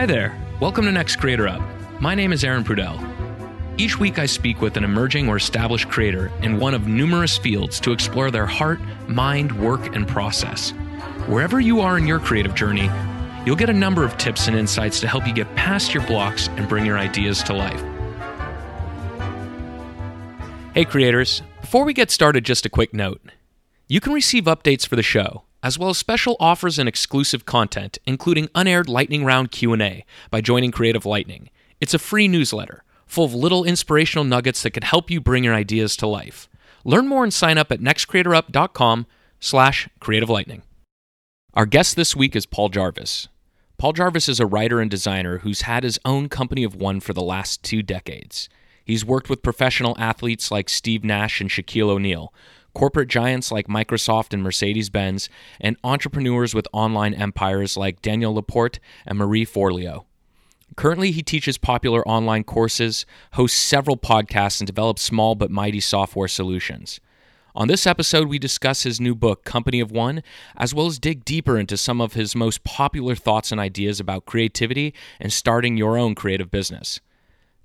Hi there. Welcome to Next Creator Up. My name is Aaron Prudell. Each week I speak with an emerging or established creator in one of numerous fields to explore their heart, mind, work, and process. Wherever you are in your creative journey, you'll get a number of tips and insights to help you get past your blocks and bring your ideas to life. Hey creators, before we get started, just a quick note. You can receive updates for the show, as well as special offers and exclusive content, including unaired lightning round Q&A by joining Creative Lightning. It's a free newsletter, full of little inspirational nuggets that could help you bring your ideas to life. Learn more and sign up at nextcreatorup.com/creativelightning. Our guest this week is Paul Jarvis. Paul Jarvis is a writer and designer who's had his own Company of One for the last 2 decades. He's worked with professional athletes like Steve Nash and Shaquille O'Neal, corporate giants like Microsoft and Mercedes-Benz, and entrepreneurs with online empires like Daniel Laporte and Marie Forleo. Currently, he teaches popular online courses, hosts several podcasts, and develops small but mighty software solutions. On this episode, we discuss his new book, Company of One, as well as dig deeper into some of his most popular thoughts and ideas about creativity and starting your own creative business.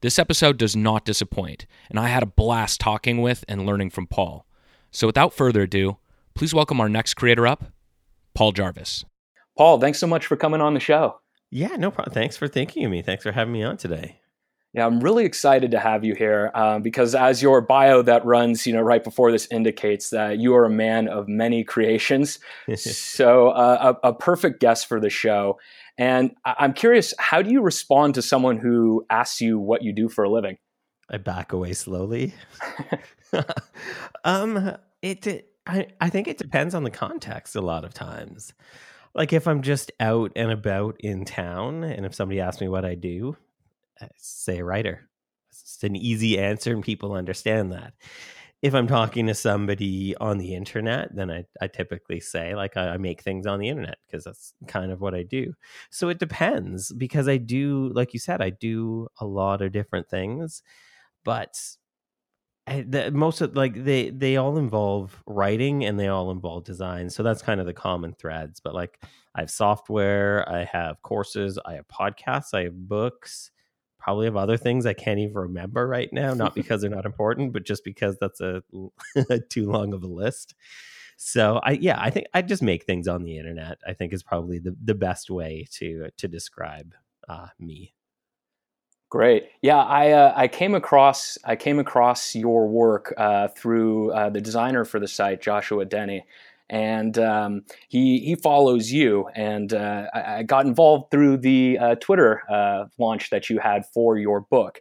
This episode does not disappoint, and I had a blast talking with and learning from Paul. So without further ado, please welcome our next creator up, Paul Jarvis. Paul, thanks so much for coming on the show. Yeah, no problem. Thanks for thinking of me. Thanks for having me on today. Yeah, I'm really excited to have you here because as your bio that runs, right before this indicates that you are a man of many creations. So a perfect guest for the show. And I'm curious, how do you respond to someone who asks you what you do for a living? I back away slowly. I think it depends on the context a lot of times. Like if I'm just out and about in town and if somebody asks me what I do, I say writer. It's just an easy answer and people understand that. If I'm talking to somebody on the internet, then I typically say like I make things on the internet because that's kind of what I do. So it depends because I do, like you said, I do a lot of different things, but they all involve writing and they all involve design. So that's kind of the common threads. But like I have software, I have courses, I have podcasts, I have books, probably have other things I can't even remember right now. Not because they're not important, but just because that's a too long of a list. So I think I just make things on the internet, I think is probably the best way to describe me. Great. Yeah, I came across your work through the designer for the site, Joshua Denny, and he follows you. And I got involved through the Twitter launch that you had for your book.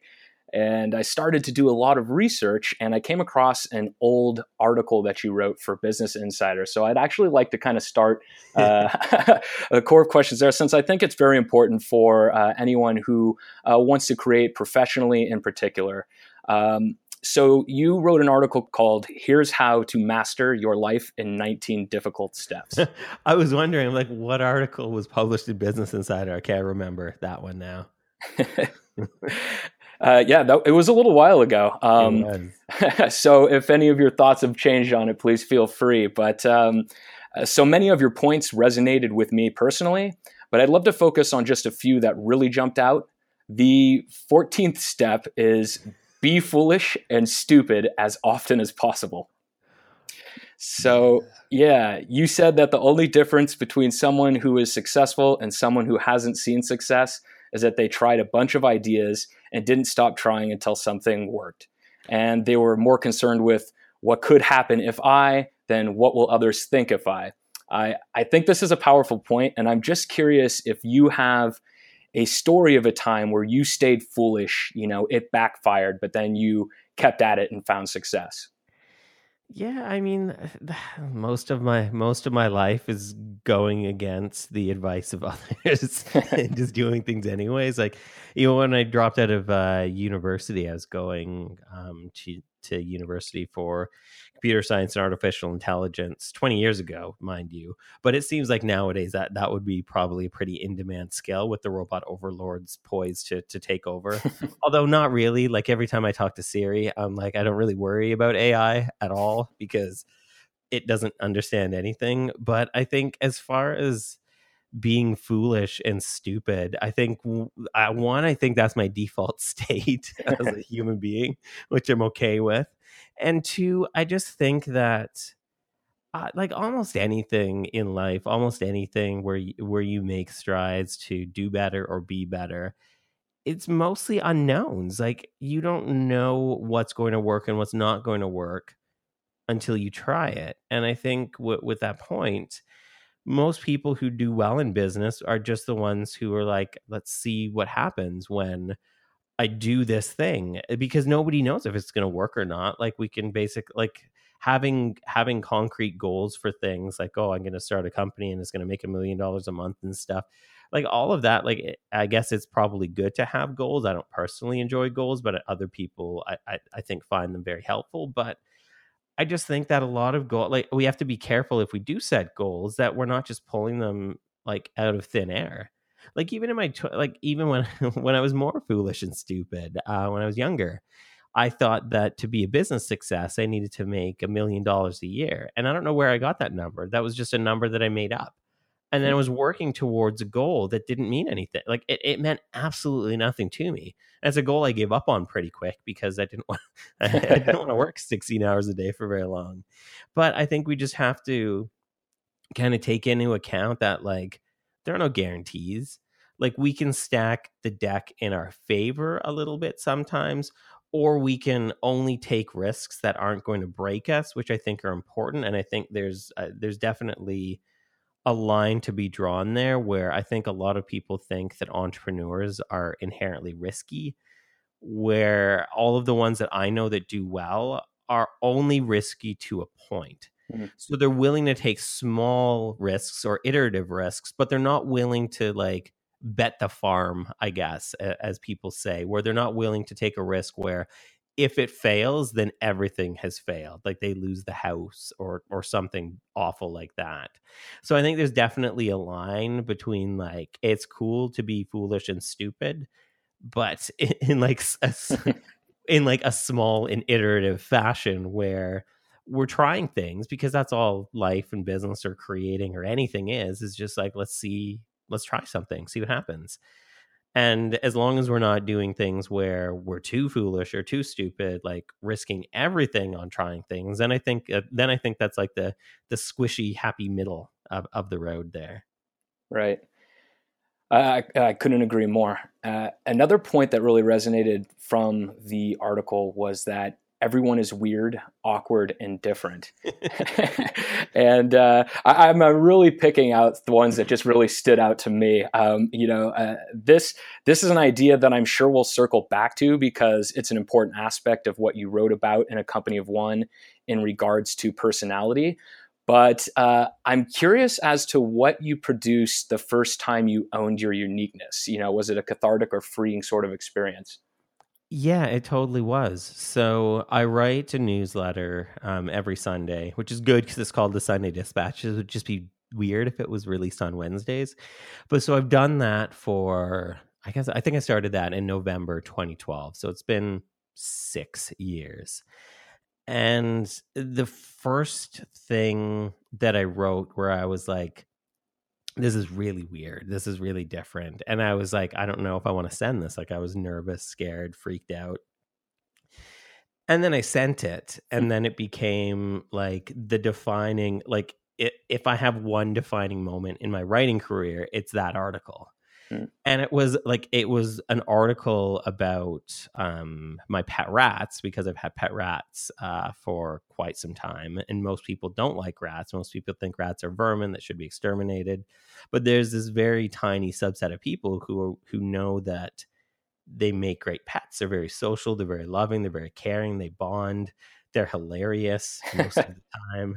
And I started to do a lot of research, and I came across an old article that you wrote for Business Insider. So I'd actually like to kind of start the core of questions there, since I think it's very important for anyone who wants to create professionally in particular. So you wrote an article called Here's How to Master Your Life in 19 Difficult Steps. I was wondering, like, what article was published in Business Insider? I can't remember that one now. It was a little while ago. So if any of your thoughts have changed on it, please feel free. But so many of your points resonated with me personally, but I'd love to focus on just a few that really jumped out. The 14th step is be foolish and stupid as often as possible. So, yeah, you said that the only difference between someone who is successful and someone who hasn't seen success is that they tried a bunch of ideas and didn't stop trying until something worked. And they were more concerned with what could happen if I, than what will others think if I. I think this is a powerful point, and I'm just curious if you have a story of a time where you stayed foolish, it backfired, but then you kept at it and found success. Yeah, I mean, most of my life is going against the advice of others and just doing things anyways. Like, when I dropped out of university, I was going to university for computer science and artificial intelligence 20 years ago, mind you. But it seems like nowadays that would be probably a pretty in-demand skill with the robot overlords poised to take over. Although not really. Like every time I talk to Siri, I'm like, I don't really worry about AI at all because it doesn't understand anything. But I think as far as being foolish and stupid. I think that's my default state as a human being, which I'm okay with. And two, I just think that like almost anything in life, almost anything where you make strides to do better or be better, it's mostly unknowns. Like, you don't know what's going to work and what's not going to work until you try it. And I think with that point, most people who do well in business are just the ones who are like, let's see what happens when I do this thing, because nobody knows if it's going to work or not. Like, we can basically, like, having concrete goals for things like, oh, I'm going to start a company and it's going to make $1 million a month and stuff. Like, all of that, like, I guess it's probably good to have goals. I don't personally enjoy goals, but other people, I think, find them very helpful. But I just think that a lot of goals, like, we have to be careful if we do set goals that we're not just pulling them, like, out of thin air. Like, even in my, when I was more foolish and stupid, when I was younger, I thought that to be a business success, I needed to make $1 million a year. And I don't know where I got that number. That was just a number that I made up. And then I was working towards a goal that didn't mean anything. Like, it meant absolutely nothing to me. And it's a goal I gave up on pretty quick because I didn't want to work 16 hours a day for very long. But I think we just have to kind of take into account that, like, there are no guarantees. Like, we can stack the deck in our favor a little bit sometimes, or we can only take risks that aren't going to break us, which I think are important. And I think there's definitely a line to be drawn there, where I think a lot of people think that entrepreneurs are inherently risky, where all of the ones that I know that do well are only risky to a point. Mm-hmm. So they're willing to take small risks or iterative risks, but they're not willing to, like, bet the farm, I guess, as people say, where they're not willing to take a risk where if it fails, then everything has failed. Like, they lose the house or something awful like that. So I think there's definitely a line between, like, it's cool to be foolish and stupid, but in like a small and iterative fashion where we're trying things, because that's all life and business or creating or anything is just like, let's try something, see what happens. And as long as we're not doing things where we're too foolish or too stupid, like risking everything on trying things, and I think that's like the squishy happy middle of the road there. Right. I couldn't agree more. Another point that really resonated from the article was that everyone is weird, awkward, and different. And I'm really picking out the ones that just really stood out to me. This is an idea that I'm sure we'll circle back to, because it's an important aspect of what you wrote about in A Company of One in regards to personality. But I'm curious as to what you produced the first time you owned your uniqueness. You know, was it a cathartic or freeing sort of experience? Yeah, it totally was. So I write a newsletter every Sunday, which is good because it's called the Sunday Dispatches. It would just be weird if it was released on Wednesdays. But so I've done that for, I think I started that in November 2012. So it's been 6 years. And the first thing that I wrote where I was like, this is really weird, this is really different. And I was like, I don't know if I want to send this. Like, I was nervous, scared, freaked out. And then I sent it. And then it became like the defining, like, if I have one defining moment in my writing career, it's that article. Mm. And it was an article about my pet rats, because I've had pet rats for quite some time. And most people don't like rats. Most people think rats are vermin that should be exterminated. But there's this very tiny subset of people who know that they make great pets. They're very social. They're very loving. They're very caring. They bond. They're hilarious most of the time.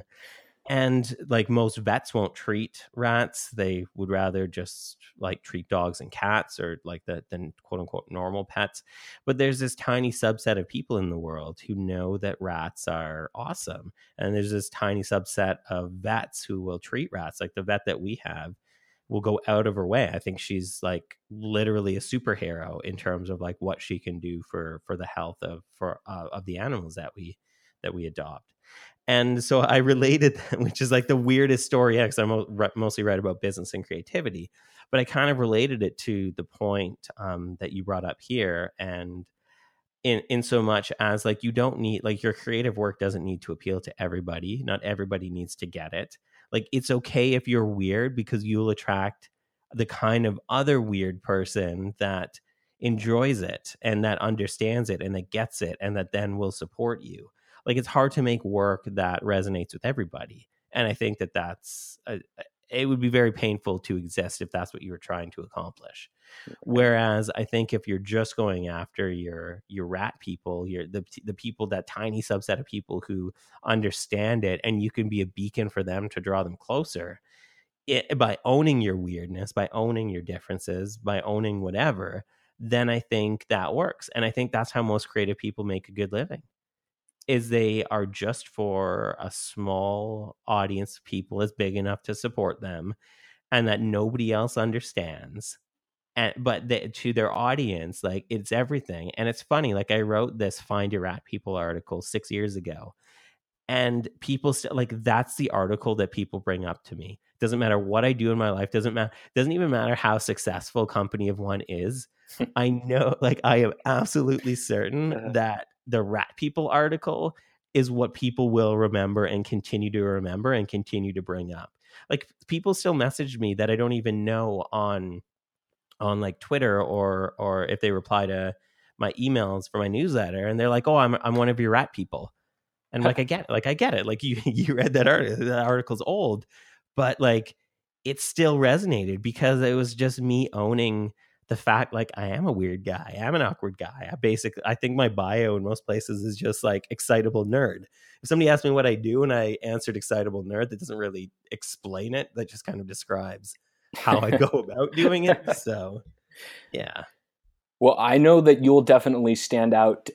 And like, most vets won't treat rats. They would rather just like treat dogs and cats, or like the quote unquote normal pets. But there's this tiny subset of people in the world who know that rats are awesome. And there's this tiny subset of vets who will treat rats. Like, the vet that we have will go out of her way. I think she's like literally a superhero in terms of like what she can do for the health of the animals that we adopt. And so I related, which is like the weirdest story, because I mostly write about business and creativity, but I kind of related it to the point that you brought up here. And in so much as like, you don't need, like, your creative work doesn't need to appeal to everybody. Not everybody needs to get it. Like, it's okay if you're weird, because you'll attract the kind of other weird person that enjoys it and that understands it and that gets it and that then will support you. Like, it's hard to make work that resonates with everybody. And I think that it would be very painful to exist if that's what you were trying to accomplish. Whereas I think if you're just going after your rat people, the people, that tiny subset of people who understand it, and you can be a beacon for them to draw them closer, by owning your weirdness, by owning your differences, by owning whatever, then I think that works. And I think that's how most creative people make a good living, is they are just for a small audience of people is big enough to support them and that nobody else understands. But to their audience, like, it's everything. And it's funny, like, I wrote this Find Your Rat People article 6 years ago, and people that's the article that people bring up to me. Doesn't matter what I do in my life. Doesn't even matter how successful Company of One is. I know, like, I am absolutely certain that the Rat People article is what people will remember and continue to bring up. Like, people still message me that I don't even know on like Twitter or if they reply to my emails for my newsletter, and they're like, "Oh, I'm one of your rat people," and like, I get it. Like, you read that article. That article's old, but like, it still resonated because it was just me owning the fact, like, I am a weird guy. I'm an awkward guy. I think my bio in most places is just like excitable nerd. If somebody asked me what I do and I answered excitable nerd, that doesn't really explain it. That just kind of describes how I go about doing it. So, yeah. Well, I know that you'll definitely stand out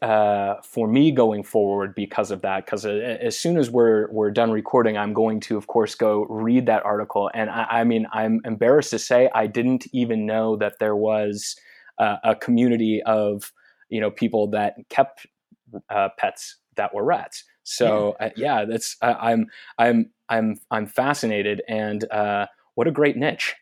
for me going forward because of that. Because as soon as we're done recording, I'm going to, of course, go read that article. And I mean, I'm embarrassed to say I didn't even know that there was a community of, you know, people that kept pets that were rats. So yeah, that's I'm fascinated, and what a great niche.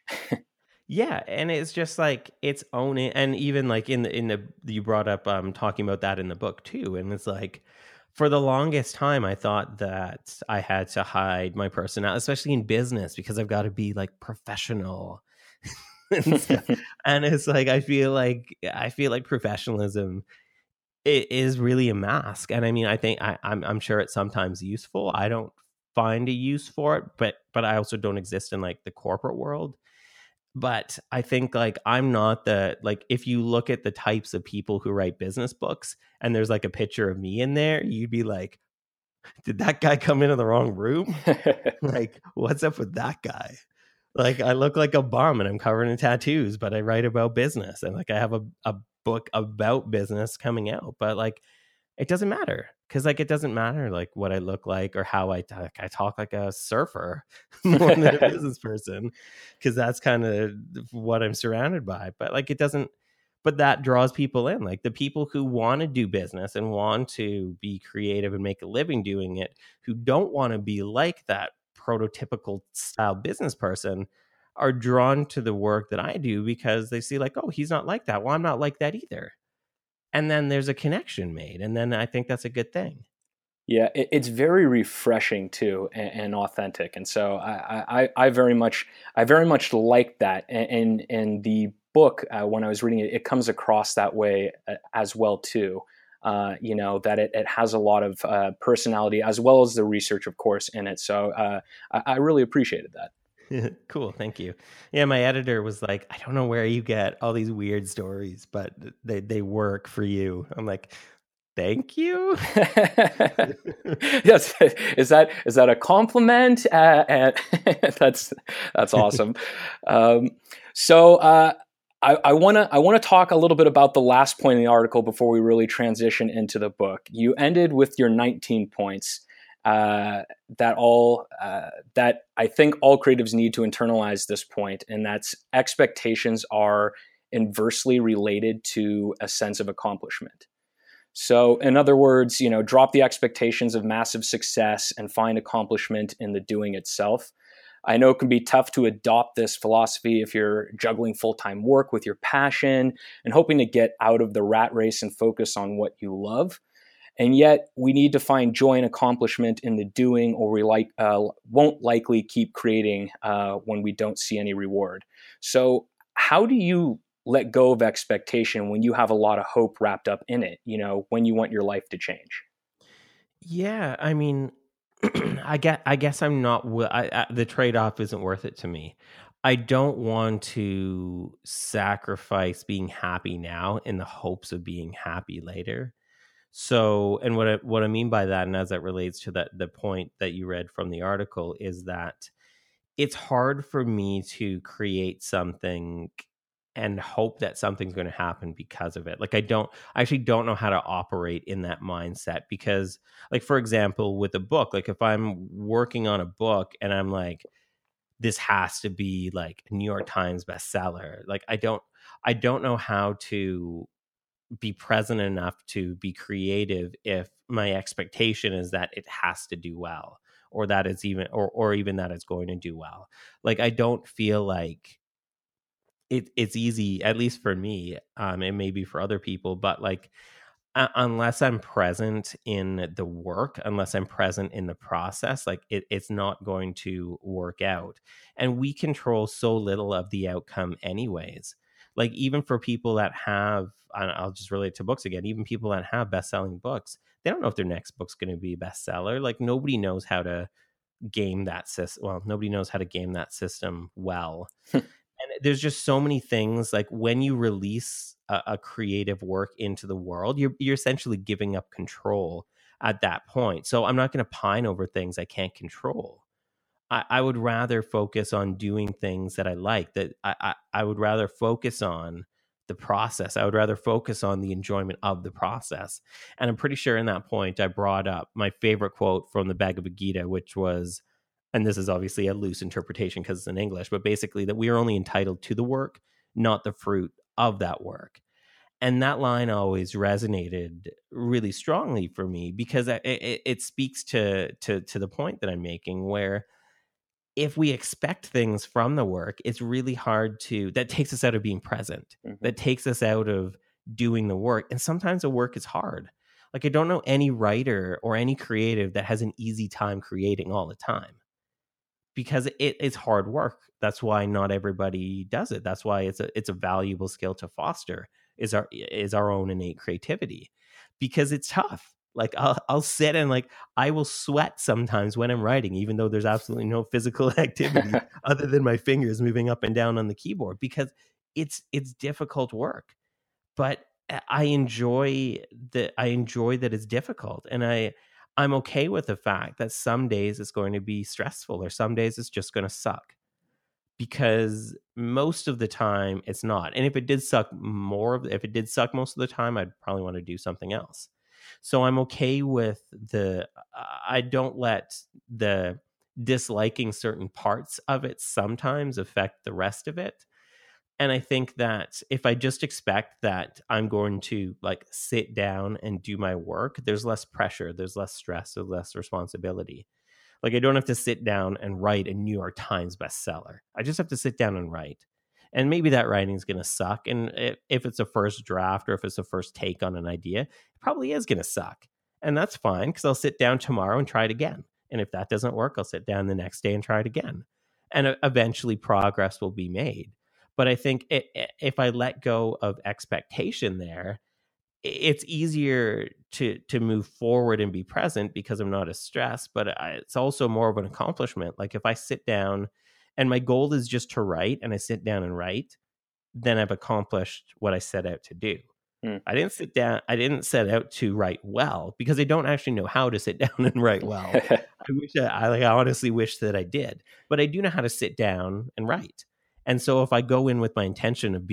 Yeah, and it's just like, it's owning, and even like in the you brought up talking about that in the book too, and it's like, for the longest time I thought that I had to hide my personality, especially in business, because I've got to be like professional and stuff. And it's like, I feel like professionalism, it is really a mask, and I mean, I think I'm sure it's sometimes useful. I don't find a use for it, but I also don't exist in like the corporate world. But I think like, I'm not the, like, if you look at the types of people who write business books and there's like a picture of me in there, you'd be like, did that guy come into the wrong room? Like, what's up with that guy? Like, I look like a bum and I'm covered in tattoos, but I write about business, and like, I have a book about business coming out, but like, it doesn't matter. Cause like, it doesn't matter like what I look like or how I talk. I talk like a surfer more than a business person, because that's kind of what I'm surrounded by. But like, but that draws people in. Like, the people who want to do business and want to be creative and make a living doing it, who don't want to be like that prototypical style business person, are drawn to the work that I do because they see like, oh, he's not like that. Well, I'm not like that either. And then there's a connection made. And then I think that's a good thing. Yeah, it's very refreshing too, and authentic. And so I very much liked that. And the book, when I was reading it, it comes across that way as well too. You know, that it has a lot of personality, as well as the research, of course, in it. So I really appreciated that. Cool. Thank you. Yeah. My editor was like, I don't know where you get all these weird stories, but they work for you. I'm like, thank you. Yes. Is that a compliment? That's awesome. I want to talk a little bit about the last point in the article before we really transition into the book. You ended with your 19 points. That I think all creatives need to internalize this point, and that's expectations are inversely related to a sense of accomplishment. So in other words, drop the expectations of massive success and find accomplishment in the doing itself. I know it can be tough to adopt this philosophy if you're juggling full-time work with your passion and hoping to get out of the rat race and focus on what you love. And yet we need to find joy and accomplishment in the doing, or we won't likely keep creating when we don't see any reward. So how do you let go of expectation when you have a lot of hope wrapped up in it, when you want your life to change? Yeah, I mean, I guess I'm not, the trade-off isn't worth it to me. I don't want to sacrifice being happy now in the hopes of being happy later. So, and what I mean by that, and as that relates to that, the point that you read from the article, is that it's hard for me to create something and hope that something's going to happen because of it. Like I actually don't know how to operate in that mindset, because, like, for example, with a book, like if I'm working on a book and I'm like, this has to be like a New York Times bestseller. Like I don't know how to be present enough to be creative if my expectation is that it has to do well, or that it's even, or even that it's going to do well. Like, I don't feel like it's easy, at least for me, and maybe for other people, but like, unless I'm present in the work, unless I'm present in the process, like it's not going to work out. And we control so little of the outcome anyways. Like, even for people that have, and I'll just relate to books again, even people that have best-selling books, they don't know if their next book's going to be a bestseller. Like, nobody knows how to game that system. Well, nobody knows how to game that system well. And there's just so many things, like when you release a creative work into the world, you're essentially giving up control at that point. So I'm not going to pine over things I can't control. I would rather focus on doing things that I like, that I would rather focus on the process. I would rather focus on the enjoyment of the process. And I'm pretty sure in that point, I brought up my favorite quote from the Bhagavad Gita, which was, and this is obviously a loose interpretation because it's in English, but basically that we are only entitled to the work, not the fruit of that work. And that line always resonated really strongly for me, because it speaks to the point that I'm making, where if we expect things from the work, it's really hard to, that takes us out of being present. Mm-hmm. That takes us out of doing the work. And sometimes the work is hard. Like, I don't know any writer or any creative that has an easy time creating all the time, because it's hard work. That's why not everybody does it. That's why it's a valuable skill to foster, is our own innate creativity, because it's tough. Like, I'll sit and, like, I will sweat sometimes when I'm writing, even though there's absolutely no physical activity other than my fingers moving up and down on the keyboard, because it's difficult work. But I enjoy that it's difficult, and I'm okay with the fact that some days it's going to be stressful, or some days it's just going to suck, because most of the time it's not. And if it did suck most of the time, I'd probably want to do something else. So I'm okay with I don't let the disliking certain parts of it sometimes affect the rest of it. And I think that if I just expect that I'm going to, like, sit down and do my work, there's less pressure, there's less stress, there's less responsibility. Like, I don't have to sit down and write a New York Times bestseller. I just have to sit down and write. And maybe that writing is going to suck. And if it's a first draft, or if it's a first take on an idea, it probably is going to suck. And that's fine, because I'll sit down tomorrow and try it again. And if that doesn't work, I'll sit down the next day and try it again. And eventually progress will be made. But I think if I let go of expectation there, it's easier to move forward and be present, because I'm not as stressed, but it's also more of an accomplishment. Like, if I sit down and my goal is just to write, and I sit down and write, then I've accomplished what I set out to do. Mm. I didn't set out to write well, because I don't actually know how to sit down and write well. I honestly wish that I did, but I do know how to sit down and write. And so if I go in with my intention of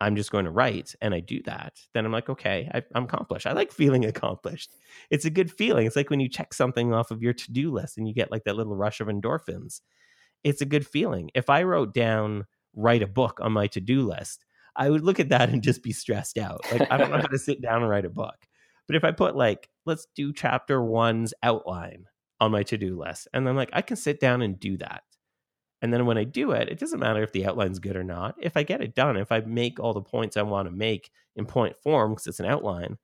I'm just going to write, and I do that, then I'm like, okay, I'm accomplished. I like feeling accomplished. It's a good feeling. It's like when you check something off of your to-do list and you get, like, that little rush of endorphins. It's a good feeling. If I wrote down, write a book on my to-do list, I would look at that and just be stressed out. Like, I don't know how to sit down and write a book. But if I put like, let's do chapter one's outline on my to-do list, and then like I can sit down and do that. And then when I do it, it doesn't matter if the outline's good or not. If I get it done, if I make all the points I want to make in point form because it's an outline,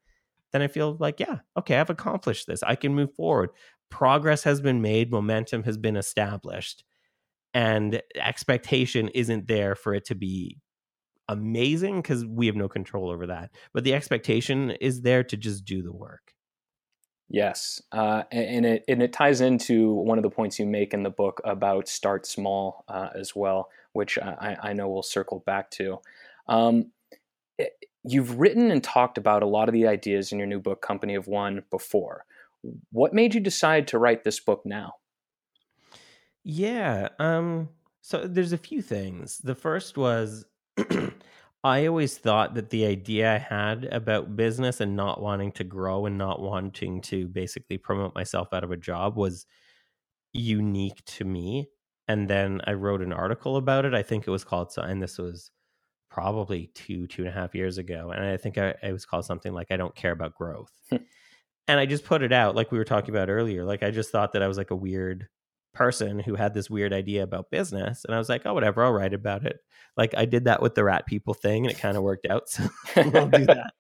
then I feel like, yeah, okay, I've accomplished this. I can move forward. Progress has been made. Momentum has been established. And expectation isn't there for it to be amazing because we have no control over that. But the expectation is there to just do the work. Yes. And it ties into one of the points you make in the book about start small as well, which I know we'll circle back to. You've written and talked about a lot of the ideas in your new book, Company of One, before. What made you decide to write this book now? Yeah. So there's a few things. The first was I always thought that the idea I had about business and not wanting to grow and not wanting to basically promote myself out of a job was unique to me. And then I wrote an article about it. I think it was called, and this was probably two and a half years ago. And I think I was called something like, I don't care about growth. And I just put it out like we were talking about earlier. Like I just thought that I was like a weird person who had this weird idea about business, and I was like, oh, whatever, I'll write about it. Like I did that with the rat people thing and it kind of worked out, so I'll do that.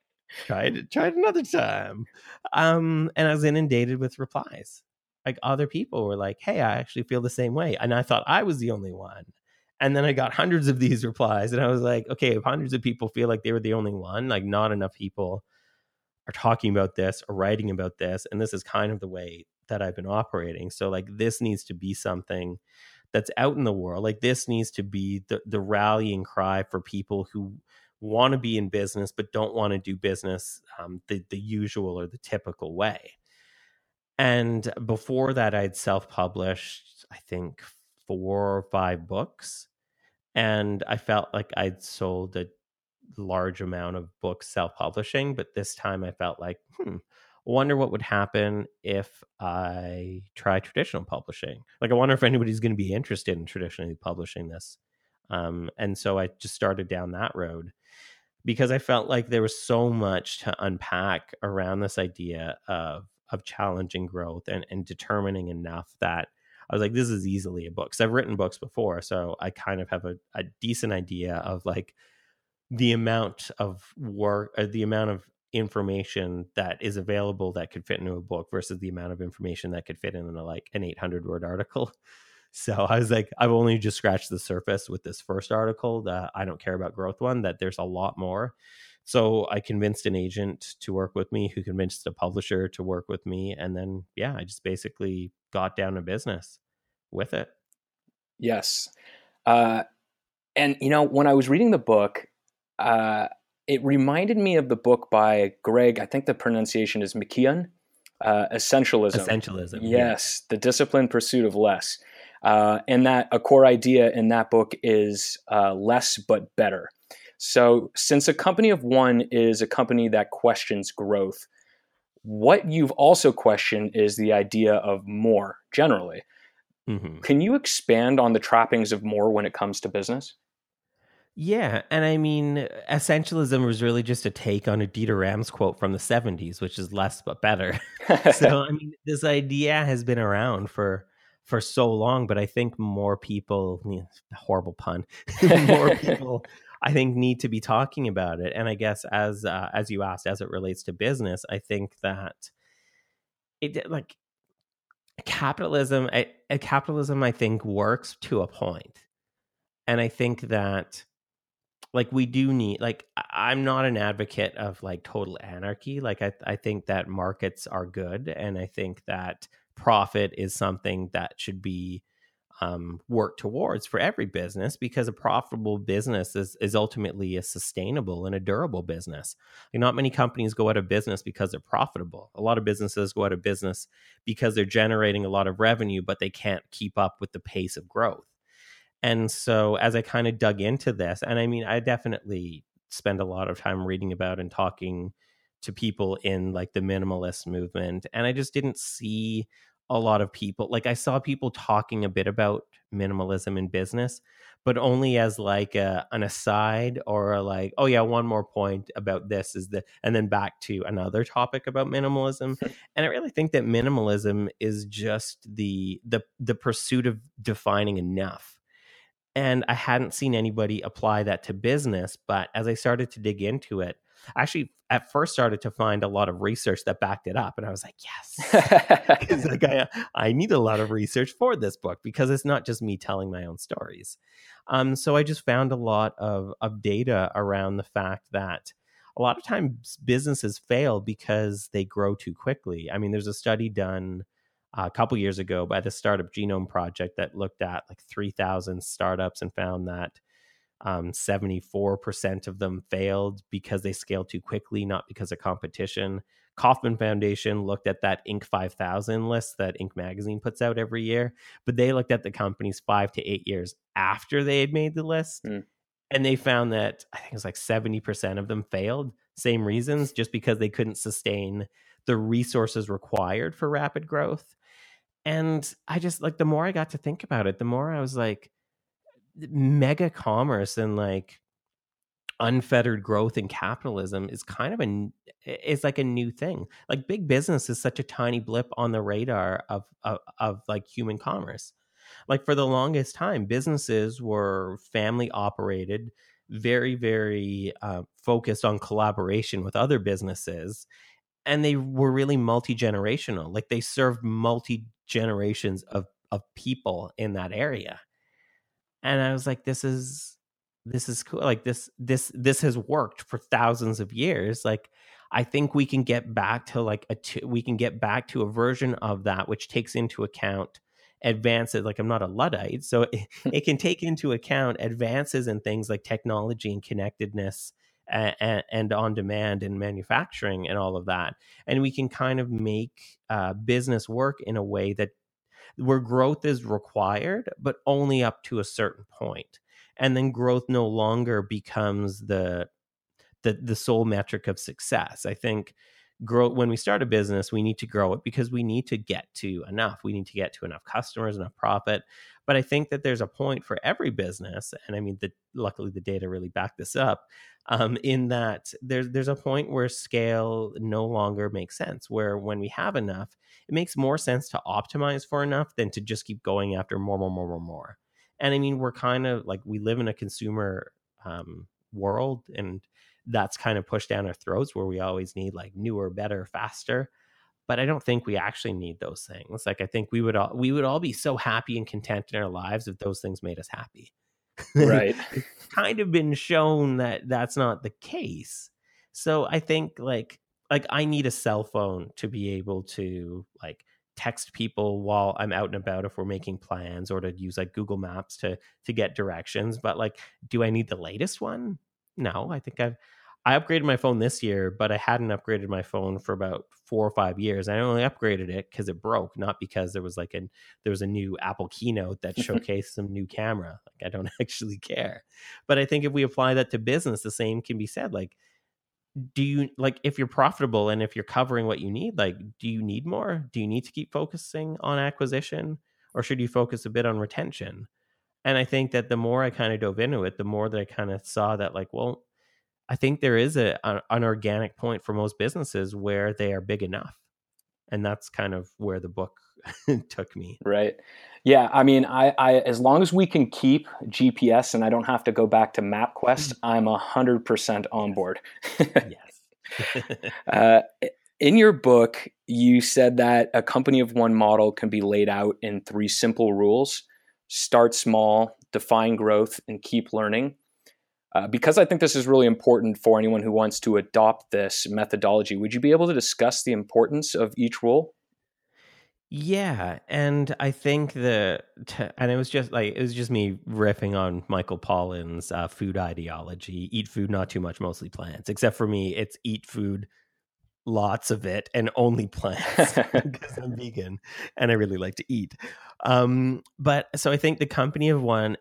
Try it another time. And I was inundated with replies. Like other people were like, hey, I actually feel the same way, and I thought I was the only one. And then I got hundreds of these replies, and I was like, okay, if hundreds of people feel like they were the only one, like not enough people are talking about this or writing about this, and this is kind of the way that I've been operating. So like this needs to be something that's out in the world. Like this needs to be the rallying cry for people who want to be in business but don't want to do business the usual or the typical way. And before that, I'd self-published, I think, 4 or 5 books, and I felt like I'd sold a large amount of books self-publishing. But this time I felt like, wonder what would happen if I try traditional publishing. Like, I wonder if anybody's going to be interested in traditionally publishing this. And so I just started down that road because I felt like there was so much to unpack around this idea of challenging growth and determining enough that I was like, this is easily a book. Because I've written books before, so I kind of have a decent idea of like the amount of work, or the amount of information that is available that could fit into a book versus the amount of information that could fit in an 800 word article. So I was like, I've only just scratched the surface with this first article, that I don't care about growth one, that there's a lot more. So I convinced an agent to work with me, who convinced a publisher to work with me. And then, yeah, I just basically got down to business with it. Yes. And you know, when I was reading the book, it reminded me of the book by Greg, I think the pronunciation is McKeown, Essentialism. Essentialism. Yes, yeah. The disciplined pursuit of less. And that a core idea in that book is less but better. So since a company of one is a company that questions growth, what you've also questioned is the idea of more generally. Mm-hmm. Can you expand on the trappings of more when it comes to business? Yeah. And I mean, essentialism was really just a take on a Dieter Rams quote from the 70s, which is less but better. So, I mean, this idea has been around for so long, but I think more people, horrible pun, more people, I think, need to be talking about it. And I guess as you asked, as it relates to business, I think that it like capitalism, I think, works to a point. And I think that like we do need, like, I'm not an advocate of like total anarchy. Like I think that markets are good, and I think that profit is something that should be worked towards for every business, because a profitable business is ultimately a sustainable and a durable business. Like, not many companies go out of business because they're profitable. A lot of businesses go out of business because they're generating a lot of revenue, but they can't keep up with the pace of growth. And so as I kind of dug into this, and I mean, I definitely spend a lot of time reading about and talking to people in like the minimalist movement, and I just didn't see a lot of people. Like, I saw people talking a bit about minimalism in business, but only as like an aside, or like, oh yeah, one more point about this is the, and then back to another topic about minimalism. And I really think that minimalism is just the pursuit of defining enough. And I hadn't seen anybody apply that to business, but as I started to dig into it, I actually at first started to find a lot of research that backed it up. And I was like, yes, because like I need a lot of research for this book, because it's not just me telling my own stories. So I just found a lot of data around the fact that a lot of times businesses fail because they grow too quickly. I mean, there's a study done a couple years ago by the Startup Genome Project that looked at like 3,000 startups and found that 74% of them failed because they scaled too quickly, not because of competition. Kauffman Foundation looked at that Inc. 5000 list that Inc. Magazine puts out every year, but they looked at the companies 5 to 8 years after they had made the list. And they found that I think it's like 70% of them failed, same reasons, just because they couldn't sustain the resources required for rapid growth. And I just like, the more I got to think about it, the more I was like, mega commerce and like unfettered growth in capitalism is kind of it's like a new thing. Like, big business is such a tiny blip on the radar of like human commerce. Like, for the longest time, businesses were family operated, very, very focused on collaboration with other businesses. And they were really multi-generational. Like, they served multi-generations of people in that area. And I was like, this is cool. Like, this has worked for thousands of years. Like, I think we can get back to like a version of that, which takes into account advances. Like, I'm not a Luddite, so it can take into account advances in things like technology and connectedness and on demand and manufacturing and all of that. And we can kind of make business work in a way that where growth is required, but only up to a certain point. And then growth no longer becomes the sole metric of success. I think growth, when we start a business, we need to grow it because we need to get to enough. We need to get to enough customers, enough profit. But I think that there's a point for every business. And I mean, luckily the data really backed this up, in that there's a point where scale no longer makes sense, where when we have enough, it makes more sense to optimize for enough than to just keep going after more. And I mean, we're kind of like, we live in a consumer world, and that's kind of pushed down our throats, where we always need like newer, better, faster. But I don't think we actually need those things. Like, I think we would all be so happy and content in our lives if those things made us happy. Right. It's kind of been shown that that's not the case. So I think like I need a cell phone to be able to like text people while I'm out and about if we're making plans, or to use like Google Maps to get directions. But like, do I need the latest one? No, I think I upgraded my phone this year, but I hadn't upgraded my phone for about 4 or 5 years. I only upgraded it because it broke, not because there was a new Apple keynote that showcased some new camera. Like, I don't actually care. But I think if we apply that to business, the same can be said. Like, do you, like, if you're profitable and if you're covering what you need, like, do you need more? Do you need to keep focusing on acquisition, or should you focus a bit on retention? And I think that the more I kind of dove into it, the more that I kind of saw that, like, well, I think there is an organic point for most businesses where they are big enough. And that's kind of where the book took me. Right. Yeah. I mean, I as long as we can keep GPS and I don't have to go back to MapQuest, I'm 100% on board. Yes. In your book, you said that a company of one model can be laid out in 3 simple rules: start small, define growth, and keep learning. Because I think this is really important for anyone who wants to adopt this methodology, would you be able to discuss the importance of each rule? Yeah, and I think it was just me riffing on Michael Pollan's food ideology: eat food, not too much, mostly plants. Except for me, it's eat food, lots of it, and only plants, because I'm vegan and I really like to eat. But so I think the company of one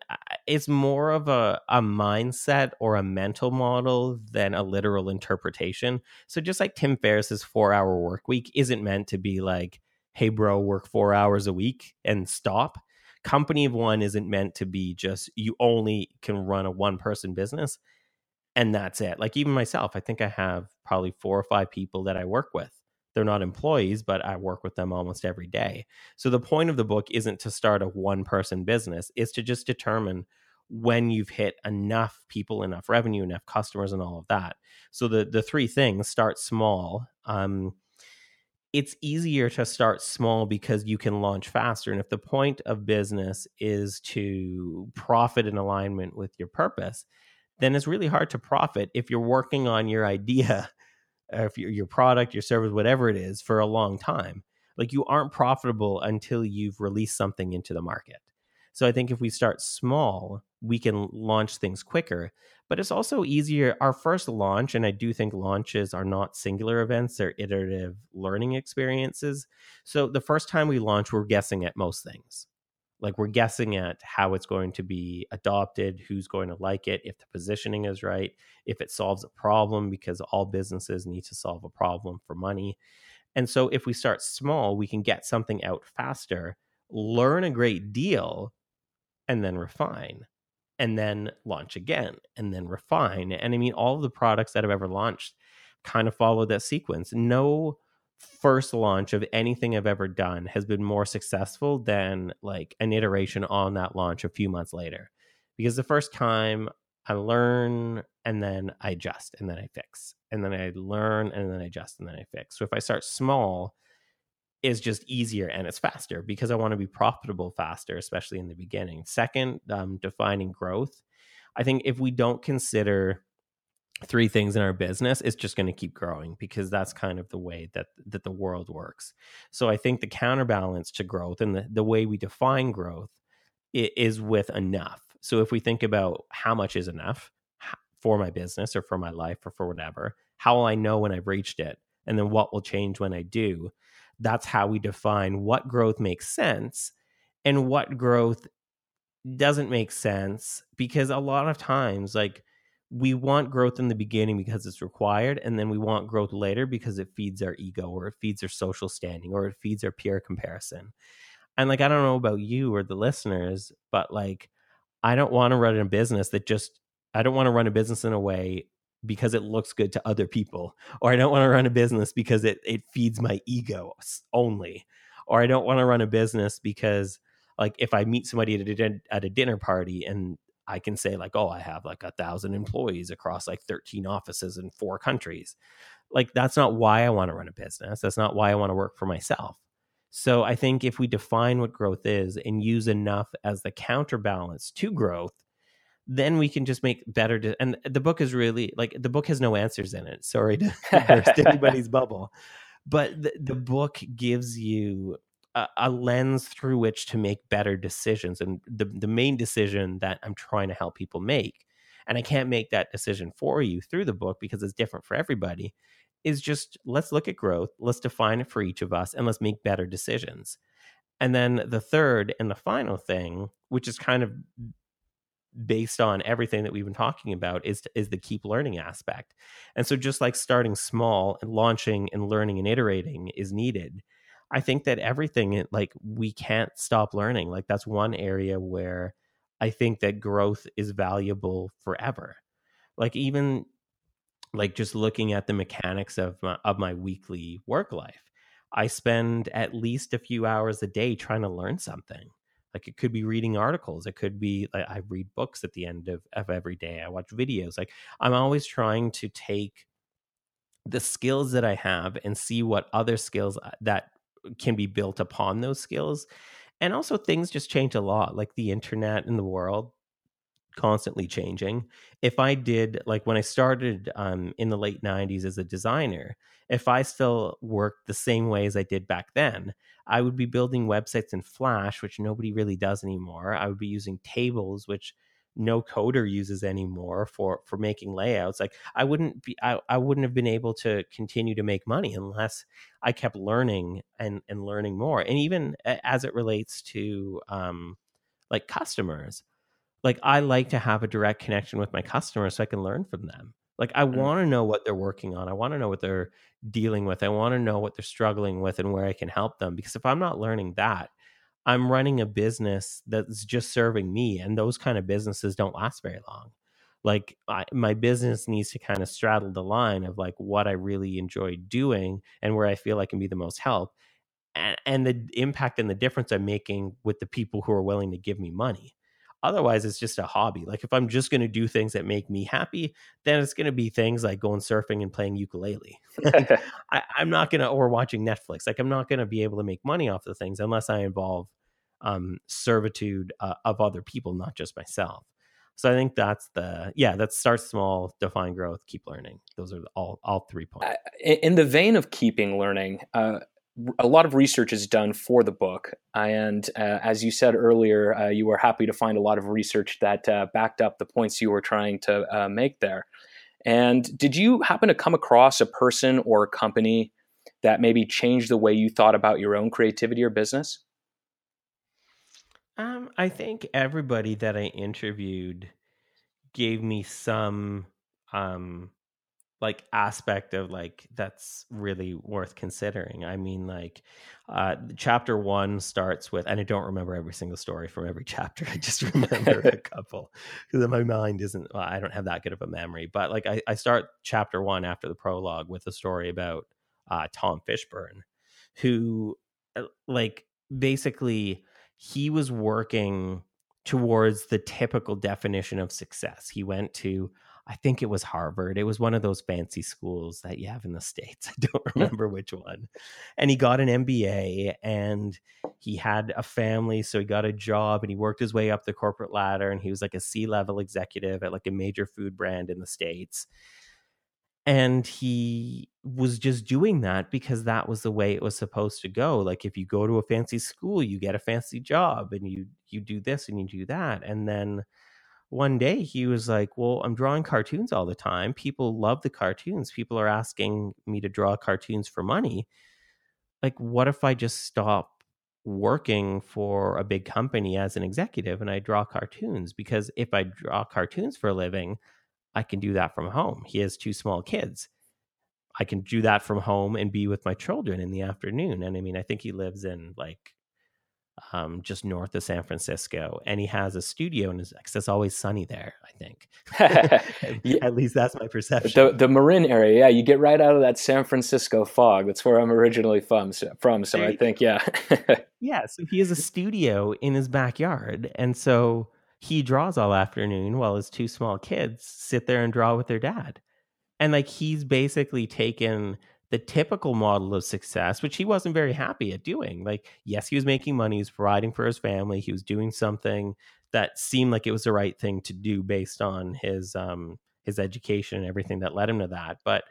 is more of a mindset or a mental model than a literal interpretation. So just like Tim Ferriss's 4-hour work week isn't meant to be like, hey, bro, work 4 hours a week and stop. Company of One isn't meant to be just you only can run a one-person business and that's it. Like even myself, I think I have probably 4 or 5 people that I work with. They're not employees, but I work with them almost every day. So the point of the book isn't to start a one-person business. It's to just determine when you've hit enough people, enough revenue, enough customers, and all of that. So the three things, start small. It's easier to start small because you can launch faster. And if the point of business is to profit in alignment with your purpose, then it's really hard to profit if you're working on your idea, if your product, your service, whatever it is, for a long time. Like you aren't profitable until you've released something into the market. So I think if we start small, we can launch things quicker, but it's also easier. Our first launch, and I do think launches are not singular events, they're iterative learning experiences. So the first time we launch, we're guessing at most things. Like we're guessing at how it's going to be adopted, who's going to like it, if the positioning is right, if it solves a problem, because all businesses need to solve a problem for money. And so if we start small, we can get something out faster, learn a great deal, and then refine, and then launch again, and then refine. And I mean, all of the products that I've ever launched kind of follow that sequence. No first launch of anything I've ever done has been more successful than like an iteration on that launch a few months later, because the first time I learn and then I adjust and then I fix, and then I learn and then I adjust and then I fix. So if I start small, it's just easier and it's faster because I want to be profitable faster, especially in the beginning. Second, defining growth. I think if we don't consider three things in our business, it's just going to keep growing because that's kind of the way that the world works. So I think the counterbalance to growth and the way we define growth is with enough. So if we think about how much is enough for my business or for my life or for whatever, how will I know when I've reached it? And then what will change when I do? That's how we define what growth makes sense and what growth doesn't make sense, because a lot of times, like, we want growth in the beginning because it's required, and then we want growth later because it feeds our ego or it feeds our social standing or it feeds our peer comparison. And like, I don't know about you or the listeners, but like, I don't want to run a business I don't want to run a business in a way because it looks good to other people, or I don't want to run a business because it feeds my ego only, or I don't want to run a business because like if I meet somebody at a dinner party and I can say like, oh, I have like 1,000 employees across like 13 offices in 4 countries. Like, that's not why I want to run a business. That's not why I want to work for myself. So I think if we define what growth is and use enough as the counterbalance to growth, then we can just make better. And the book is really like, the book has no answers in it. Sorry to burst anybody's bubble, but the book gives you a lens through which to make better decisions. And the main decision that I'm trying to help people make, and I can't make that decision for you through the book because it's different for everybody, is just let's look at growth, let's define it for each of us, and let's make better decisions. And then the third and the final thing, which is kind of based on everything that we've been talking about, is the keep learning aspect. And so just like starting small and launching and learning and iterating is needed, I think that everything, like, we can't stop learning. Like, that's one area where I think that growth is valuable forever. Like, even like just looking at the mechanics of my weekly work life, I spend at least a few hours a day trying to learn something. Like, it could be reading articles. It could be like I read books at the end of every day. I watch videos. Like, I'm always trying to take the skills that I have and see what other skills that can be built upon those skills. And also, things just change a lot, like the internet and the world constantly changing. If I did, like when I started in the late 90s as a designer, if I still worked the same way as I did back then, I would be building websites in Flash, which nobody really does anymore. I would be using tables, which no coder uses anymore, for making layouts. Like, I wouldn't have been able to continue to make money unless I kept learning and learning more. And even as it relates to like customers, like I like to have a direct connection with my customers so I can learn from them. Like, I want to know what they're working on. I want to know what they're dealing with. I want to know what they're struggling with and where I can help them. Because if I'm not learning that, I'm running a business that's just serving me. And those kind of businesses don't last very long. Like, my business needs to kind of straddle the line of like what I really enjoy doing and where I feel I can be the most help, and the impact and the difference I'm making with the people who are willing to give me money. Otherwise, it's just a hobby. Like, if I'm just going to do things that make me happy, then it's going to be things like going surfing and playing ukulele. I'm not going to, or watching Netflix. Like, I'm not going to be able to make money off the things unless I involve servitude of other people, not just myself. So I think that's that's start small, define growth, keep learning. Those are all 3 points. In the vein of keeping learning, a lot of research is done for the book. And as you said earlier, you were happy to find a lot of research that backed up the points you were trying to make there. And did you happen to come across a person or a company that maybe changed the way you thought about your own creativity or business? I think everybody that I interviewed gave me some aspect of like, that's really worth considering. I mean, chapter 1 starts with, and I don't remember every single story from every chapter. I just remember a couple because my mind I don't have that good of a memory. But like, I start chapter 1 after the prologue with a story about Tom Fishburne, who basically, he was working towards the typical definition of success. He went to, I think it was Harvard. It was one of those fancy schools that you have in the States. I don't remember which one. And he got an MBA and he had a family. So he got a job and he worked his way up the corporate ladder. And he was like a C-level executive at like a major food brand in the States. And he was just doing that because that was the way it was supposed to go. Like, if you go to a fancy school, you get a fancy job and you do this and you do that. And then one day he was like, well, I'm drawing cartoons all the time. People love the cartoons. People are asking me to draw cartoons for money. Like, what if I just stop working for a big company as an executive and I draw cartoons? Because if I draw cartoons for a living, I can do that from home. He has 2 small kids. I can do that from home and be with my children in the afternoon. And I mean, I think he lives in just north of San Francisco, and he has a studio and it's always sunny there, I think. At least that's my perception. The Marin area. Yeah. You get right out of that San Francisco fog. That's where I'm originally from. So I think, yeah. Yeah. So he has a studio in his backyard. And so he draws all afternoon while his 2 small kids sit there and draw with their dad. And like, he's basically taken the typical model of success, which he wasn't very happy at doing. Like, yes, he was making money, he was providing for his family, he was doing something that seemed like it was the right thing to do based on his education and everything that led him to that. But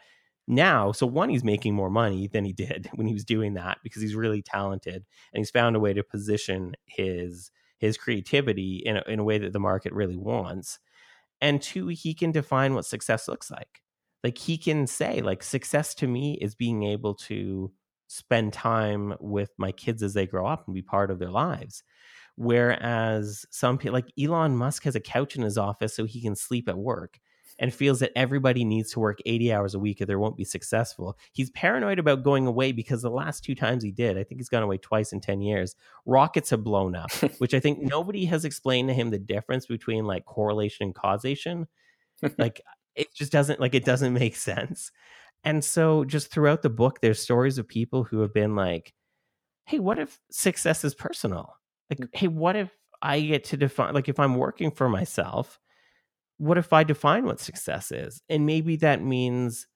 now, so one, he's making more money than he did when he was doing that because he's really talented and he's found a way to position his creativity in a way that the market really wants. And 2, he can define what success looks like. Like, he can say, like, success to me is being able to spend time with my kids as they grow up and be part of their lives. Whereas some people, like Elon Musk, has a couch in his office so he can sleep at work and feels that everybody needs to work 80 hours a week or they won't be successful. He's paranoid about going away because the last 2 times he did, I think he's gone away twice in 10 years, rockets have blown up, which I think nobody has explained to him the difference between like correlation and causation. Like, it just doesn't make sense. And so just throughout the book, there's stories of people who have been like, hey, what if success is personal? Like, hey, what if I get to define, like, if I'm working for myself, what if I define what success is? And maybe that means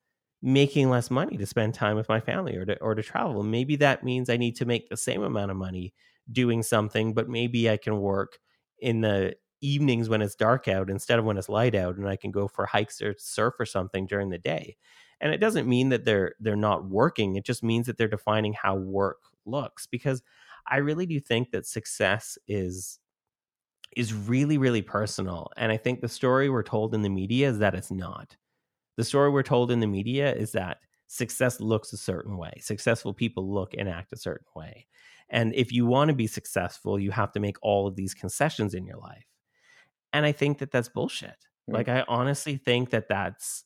making less money to spend time with my family or to travel. Maybe that means I need to make the same amount of money doing something, but maybe I can work in the evenings when it's dark out instead of when it's light out, and I can go for hikes or surf or something during the day. And it doesn't mean that they're not working. It just means that they're defining how work looks, because I really do think that success is really, really personal. And I think the story we're told in the media is that it's not. The story we're told in the media is that success looks a certain way. Successful people look and act a certain way. And if you want to be successful, you have to make all of these concessions in your life. And I think that that's bullshit. Like, I honestly think that that's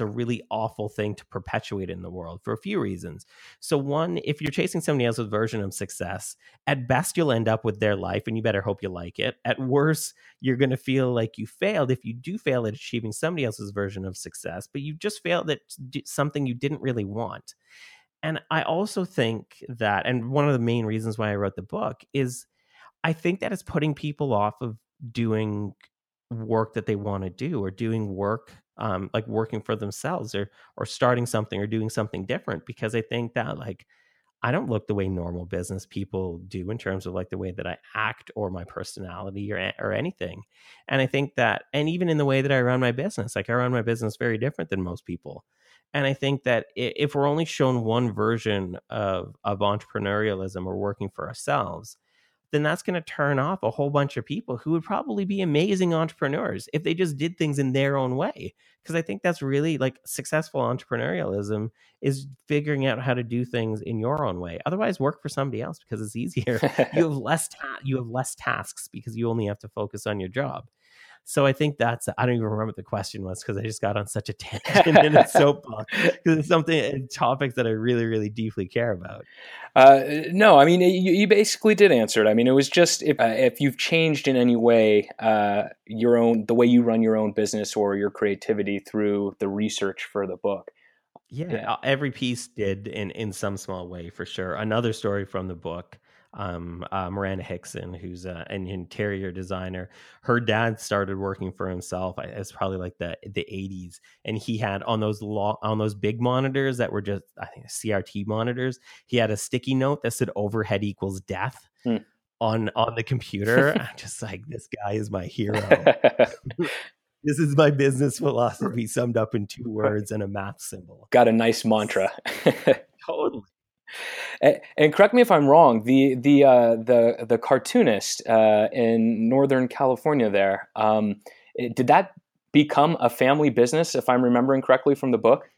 a really awful thing to perpetuate in the world for a few reasons. So one, if you're chasing somebody else's version of success, at best, you'll end up with their life and you better hope you like it. At worst, you're going to feel like you failed if you do fail at achieving somebody else's version of success, but you just failed at something you didn't really want. And I also think that, and one of the main reasons why I wrote the book is I think that it's putting people off of doing work that they want to do, or doing work like working for themselves, or starting something, or doing something different, because I think that, like, I don't look the way normal business people do in terms of like the way that I act or my personality or anything. And I think that, and even in the way that I run my business, like I run my business very different than most people. And I think that if we're only shown one version of entrepreneurialism or working for ourselves, then that's going to turn off a whole bunch of people who would probably be amazing entrepreneurs if they just did things in their own way. Because I think that's really, like, successful entrepreneurialism is figuring out how to do things in your own way. Otherwise, work for somebody else because it's easier. You have less tasks because you only have to focus on your job. So I think that's, I don't even remember what the question was because I just got on such a tangent and it's so fun because it's something, topics that I really, really deeply care about. No, I mean, you basically did answer it. I mean, it was just if you've changed in any way the way you run your own business or your creativity through the research for the book. Yeah. Every piece did in some small way for sure. Another story from the book. Miranda Hickson, who's an interior designer, her dad started working for himself. It's probably like the 80s, and he had on those big monitors that were just, I think, CRT monitors. He had a sticky note that said "overhead equals death" on the computer. I'm just like, this guy is my hero. This is my business philosophy summed up in two words and a math symbol. Got a nice mantra. Totally. And correct me if I'm wrong. The cartoonist in Northern California there, did that become a family business? If I'm remembering correctly from the book.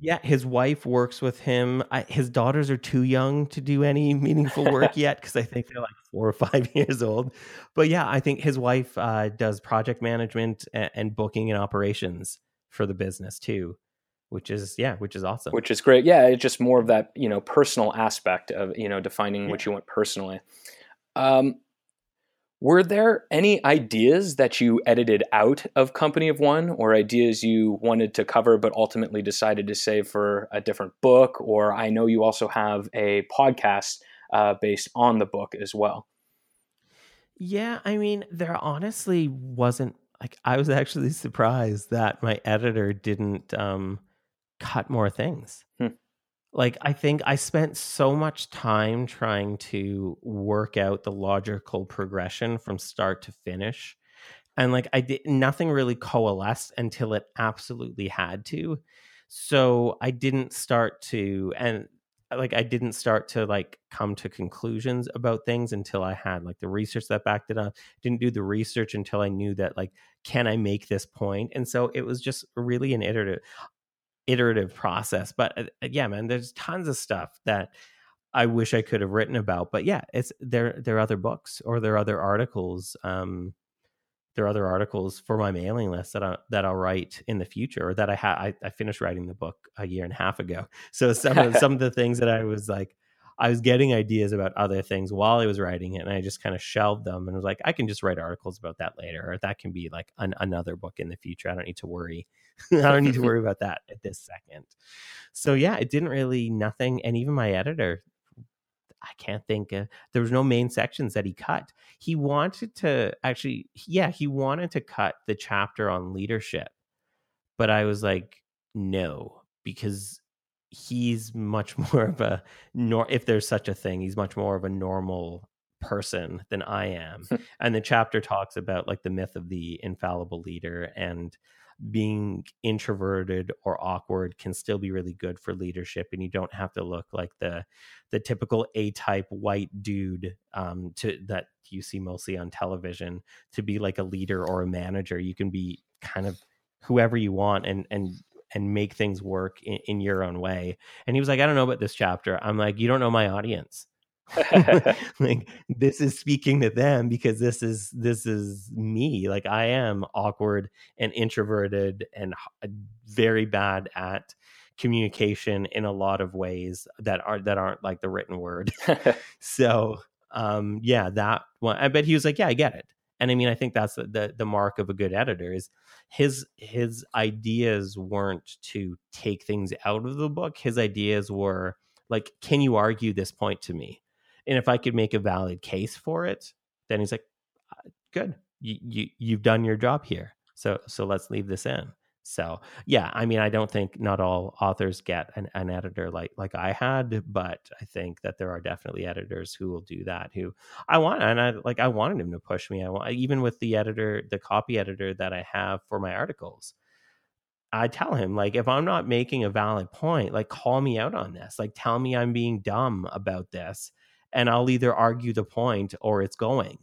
Yeah, his wife works with him. His daughters are too young to do any meaningful work yet because I think they're like 4 or 5 years old. But yeah, I think his wife does project management and booking and operations for the business too. Which is awesome. Which is great. Yeah, it's just more of that, personal aspect of, defining what you want personally. Were there any ideas that you edited out of Company of One, or ideas you wanted to cover but ultimately decided to save for a different book? Or I know you also have a podcast based on the book as well. Yeah, I mean, there honestly wasn't. Like, I was actually surprised that my editor didn't cut more things. Like, I think I spent so much time trying to work out the logical progression from start to finish, and like nothing really coalesced until it absolutely had to. So I didn't start to, and like I didn't start to like come to conclusions about things until I had like the research that backed it up. Didn't do the research until I knew that, like, can I make this point? And so it was just really an iterative process. But yeah, man, there's tons of stuff that I wish I could have written about. But yeah, it's there are other books, or there are other articles. There are other articles for my mailing list that I'll write in the future, or that I had. I finished writing the book a year and a half ago. So some of the things that I was like, I was getting ideas about other things while I was writing it, and I just kind of shelved them and was like, I can just write articles about that later, or that can be like another book in the future. I don't need to worry. About that at this second. So yeah, it didn't really nothing. And even my editor, I can't think. There was no main sections that he cut. He wanted to cut the chapter on leadership, but I was like, no, because he's much more of a if there's such a thing, he's much more of a normal person than I am. And the chapter talks about like the myth of the infallible leader, and being introverted or awkward can still be really good for leadership, and you don't have to look like the typical A-type white dude that you see mostly on television to be like a leader or a manager. You can be kind of whoever you want and make things work in your own way. And he was like, I don't know about this chapter. I'm like, you don't know my audience. Like, this is speaking to them because this is me. Like, I am awkward and introverted and very bad at communication in a lot of ways that aren't like the written word. So, yeah, that one, I bet he was like, yeah, I get it. And I mean, I think that's the mark of a good editor is his ideas weren't to take things out of the book. His ideas were like, can you argue this point to me? And if I could make a valid case for it, then he's like, good, you've done your job here. So let's leave this in. So, yeah, I mean, I don't think not all authors get an editor like I had, but I think that there are definitely editors who will do that, who I want. And I wanted him to push me. Even with the editor, the copy editor that I have for my articles, I tell him, like, if I'm not making a valid point, like, call me out on this, like, tell me I'm being dumb about this, and I'll either argue the point or it's going.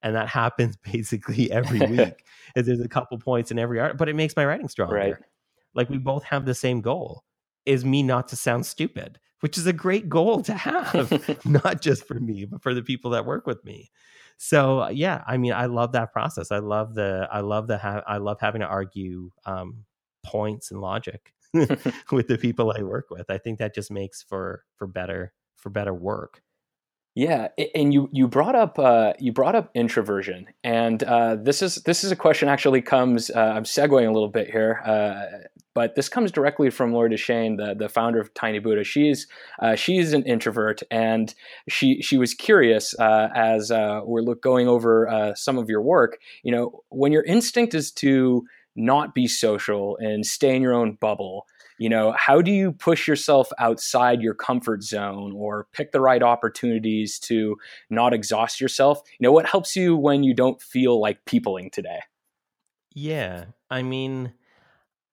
And that happens basically every week. There's a couple points in every art, but it makes my writing stronger. Right. Like, we both have the same goal, is me not to sound stupid, which is a great goal to have, not just for me, but for the people that work with me. So yeah, I mean, I love that process. I love having to argue points and logic with the people I work with. I think that just makes for better work. Yeah, and you brought up introversion, and this is a question actually comes. I'm segueing a little bit here, but this comes directly from Lori Deshane, the founder of Tiny Buddha. She's an introvert, and she was curious as we're going over some of your work. You know, when your instinct is to not be social and stay in your own bubble, you know, how do you push yourself outside your comfort zone or pick the right opportunities to not exhaust yourself? You know, what helps you when you don't feel like peopling today? Yeah, I mean,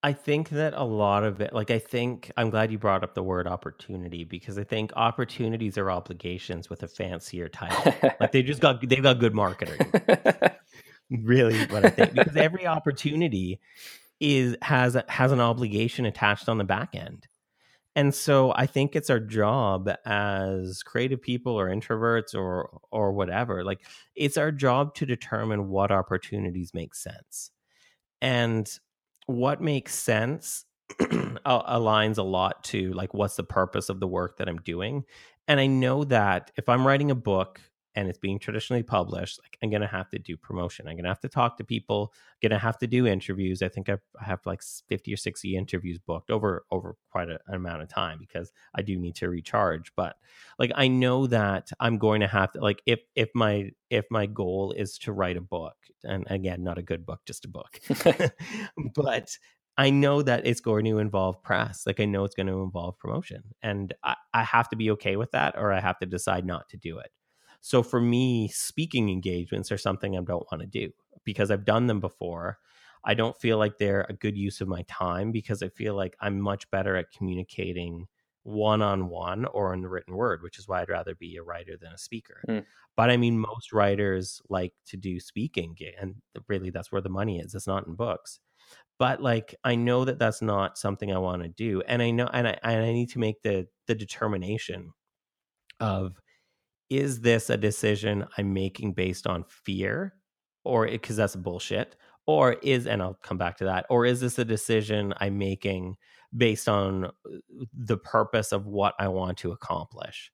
I think that a lot of it, like, I think I'm glad you brought up the word opportunity, because I think opportunities are obligations with a fancier title. Like, they've got good marketing. Really, what I think, because every opportunity has an obligation attached on the back end. And so I think it's our job as creative people or introverts or whatever, like, it's our job to determine what opportunities make sense. And what makes sense aligns a lot to, like, what's the purpose of the work that I'm doing. And I know that if I'm writing a book and it's being traditionally published, like, I'm going to have to do promotion. I'm going to have to talk to people. I'm going to have to do interviews. I think I have like 50 or 60 interviews booked over quite an amount of time, because I do need to recharge. But, like, I know that I'm going to have to, like, if my goal is to write a book, and again, not a good book, just a book, but I know that it's going to involve press. Like, I know it's going to involve promotion, and I have to be okay with that, or I have to decide not to do it. So for me, speaking engagements are something I don't want to do because I've done them before. I don't feel like they're a good use of my time, because I feel like I'm much better at communicating one-on-one or in the written word, which is why I'd rather be a writer than a speaker. Mm. But I mean, most writers like to do speaking, and really that's where the money is. It's not in books. But, like, I know that that's not something I want to do. And I know, and I need to make the determination of, is this a decision I'm making based on fear, or because that's bullshit, or is, and I'll come back to that, or is this a decision I'm making based on the purpose of what I want to accomplish?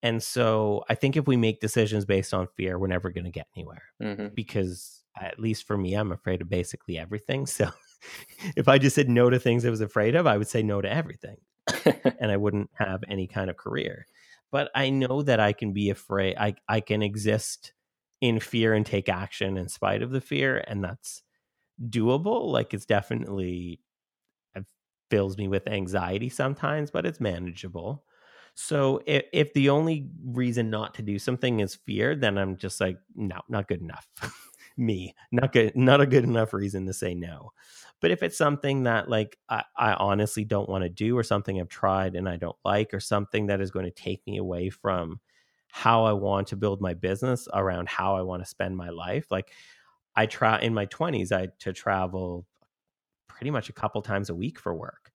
And so I think if we make decisions based on fear, we're never going to get anywhere, because at least for me, I'm afraid of basically everything. So if I just said no to things I was afraid of, I would say no to everything and I wouldn't have any kind of career. But I know that I can be afraid. I can exist in fear and take action in spite of the fear. And that's doable. Like, it's definitely, it fills me with anxiety sometimes, but it's manageable. So if the only reason not to do something is fear, then I'm just like, no, not good enough. Me, not a good enough reason to say no. But if it's something that, like, I honestly don't want to do, or something I've tried and I don't like, or something that is going to take me away from how I want to build my business, around how I want to spend my life. Like, I try in my 20s, I had to travel pretty much a couple times a week for work.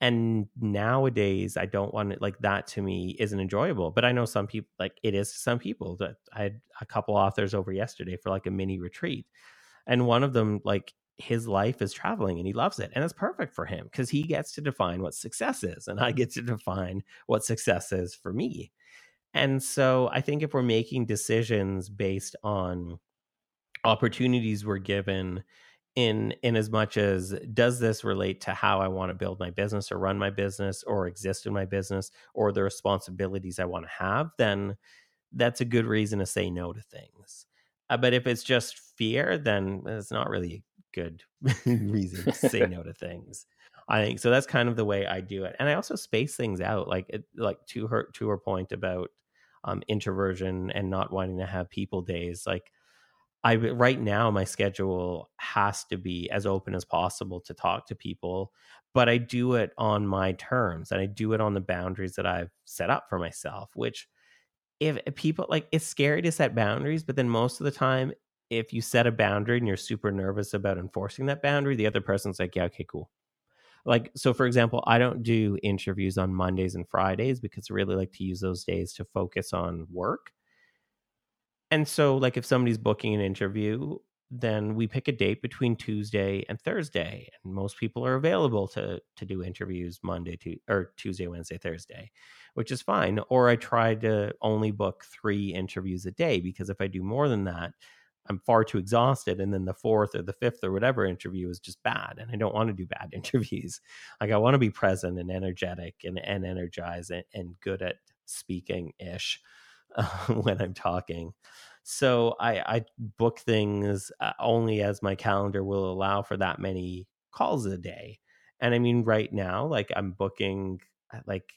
And nowadays, I don't want it, like, that to me isn't enjoyable. But I know some people, like, it is some people. That I had a couple authors over yesterday for like a mini retreat. And one of them, like, his life is traveling and he loves it. And it's perfect for him because he gets to define what success is. And I get to define what success is for me. And so I think if we're making decisions based on opportunities we're given, in as much as does this relate to how I want to build my business or run my business or exist in my business or the responsibilities I want to have, then that's a good reason to say no to things. But if it's just fear, then it's not really a good reason to say no to things. I think so. That's kind of the way I do it. And I also space things out, like to her point about introversion and not wanting to have people days, like, right now, my schedule has to be as open as possible to talk to people, but I do it on my terms and I do it on the boundaries that I've set up for myself, which if people, like, it's scary to set boundaries, but then most of the time, if you set a boundary and you're super nervous about enforcing that boundary, the other person's like, yeah, okay, cool. Like, so for example, I don't do interviews on Mondays and Fridays because I really like to use those days to focus on work. And so, like, if somebody's booking an interview, then we pick a date between Tuesday and Thursday. And most people are available to do interviews Tuesday, Wednesday, Thursday, which is fine. Or I try to only book 3 interviews a day, because if I do more than that, I'm far too exhausted. And then the 4th or the 5th or whatever interview is just bad. And I don't want to do bad interviews. Like, I want to be present and energetic and energized and good at speaking-ish when I'm talking. So I book things only as my calendar will allow for that many calls a day. And I mean, right now, like, I'm booking like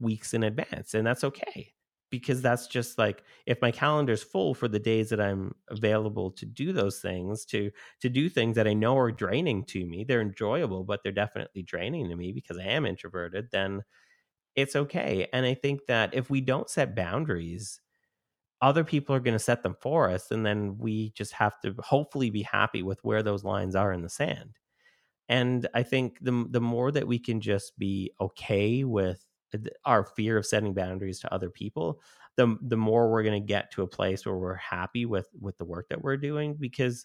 weeks in advance, and that's okay, because that's just like, if my calendar's full for the days that I'm available to do those things, to do things that I know are draining to me, they're enjoyable, but they're definitely draining to me because I am introverted, then it's okay. And I think that if we don't set boundaries, other people are going to set them for us. And then we just have to hopefully be happy with where those lines are in the sand. And I think the more that we can just be okay with our fear of setting boundaries to other people, the more we're going to get to a place where we're happy with the work that we're doing, because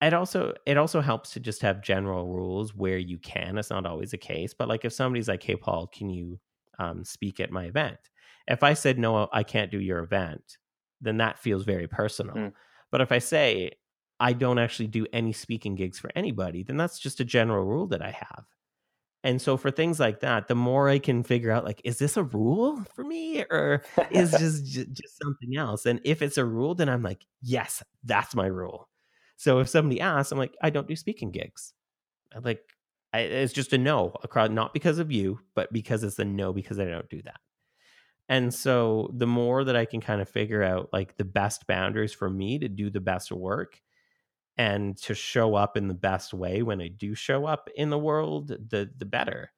it also helps to just have general rules where you can. It's not always the case, but like, if somebody's like, hey, Paul, can you speak at my event? If I said, no, I can't do your event, then that feels very personal. Mm. But if I say, I don't actually do any speaking gigs for anybody, then that's just a general rule that I have. And so for things like that, the more I can figure out, like, is this a rule for me or is just something else? And if it's a rule, then I'm like, yes, that's my rule. So if somebody asks, I'm like, I don't do speaking gigs. I'm like, it's just a no, not because of you, but because it's a no, because I don't do that. And so the more that I can kind of figure out, like, the best boundaries for me to do the best work and to show up in the best way when I do show up in the world, the better.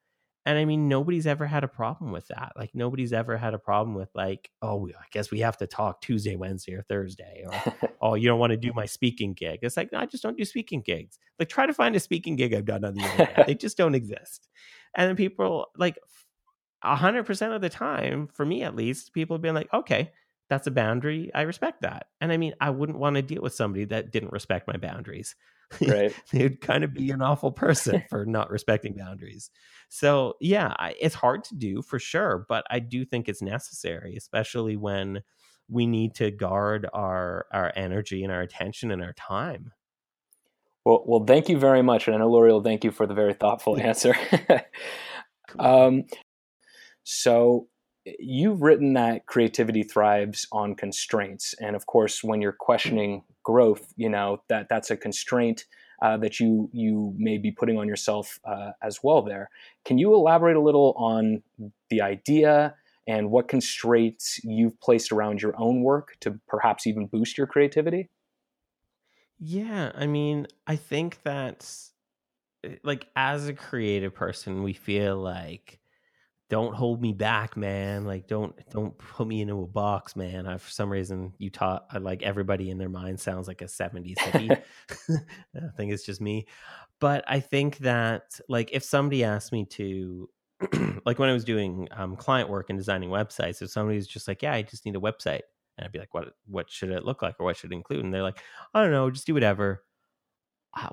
And I mean, nobody's ever had a problem with that. Like, nobody's ever had a problem with, like, oh, I guess we have to talk Tuesday, Wednesday, or Thursday, or, oh, you don't want to do my speaking gig. It's like, no, I just don't do speaking gigs. Like, try to find a speaking gig I've done on the internet. They just don't exist. And then people, like, 100% of the time, for me at least, people have been like, okay, that's a boundary. I respect that. And I mean, I wouldn't want to deal with somebody that didn't respect my boundaries. Right. They'd kind of be an awful person for not respecting boundaries. So yeah, it's hard to do for sure, but I do think it's necessary, especially when we need to guard our energy and our attention and our time. Well, thank you very much. And I know Lori will thank you for the very thoughtful answer. Cool. So you've written that creativity thrives on constraints. And of course, when you're questioning growth, you know, that's a constraint that you may be putting on yourself as well there. Can you elaborate a little on the idea and what constraints you've placed around your own work to perhaps even boost your creativity? Yeah, I mean, I think that, like, as a creative person, we feel like don't hold me back, man. Like, don't put me into a box, man. I, for some reason, like everybody in their mind sounds like a 70s hippie. I think it's just me. But I think that, like, if somebody asked me to, like when I was doing client work and designing websites, if somebody was just like, yeah, I just need a website. And I'd be like, what should it look like, or what should it include? And they're like, I don't know, just do whatever. I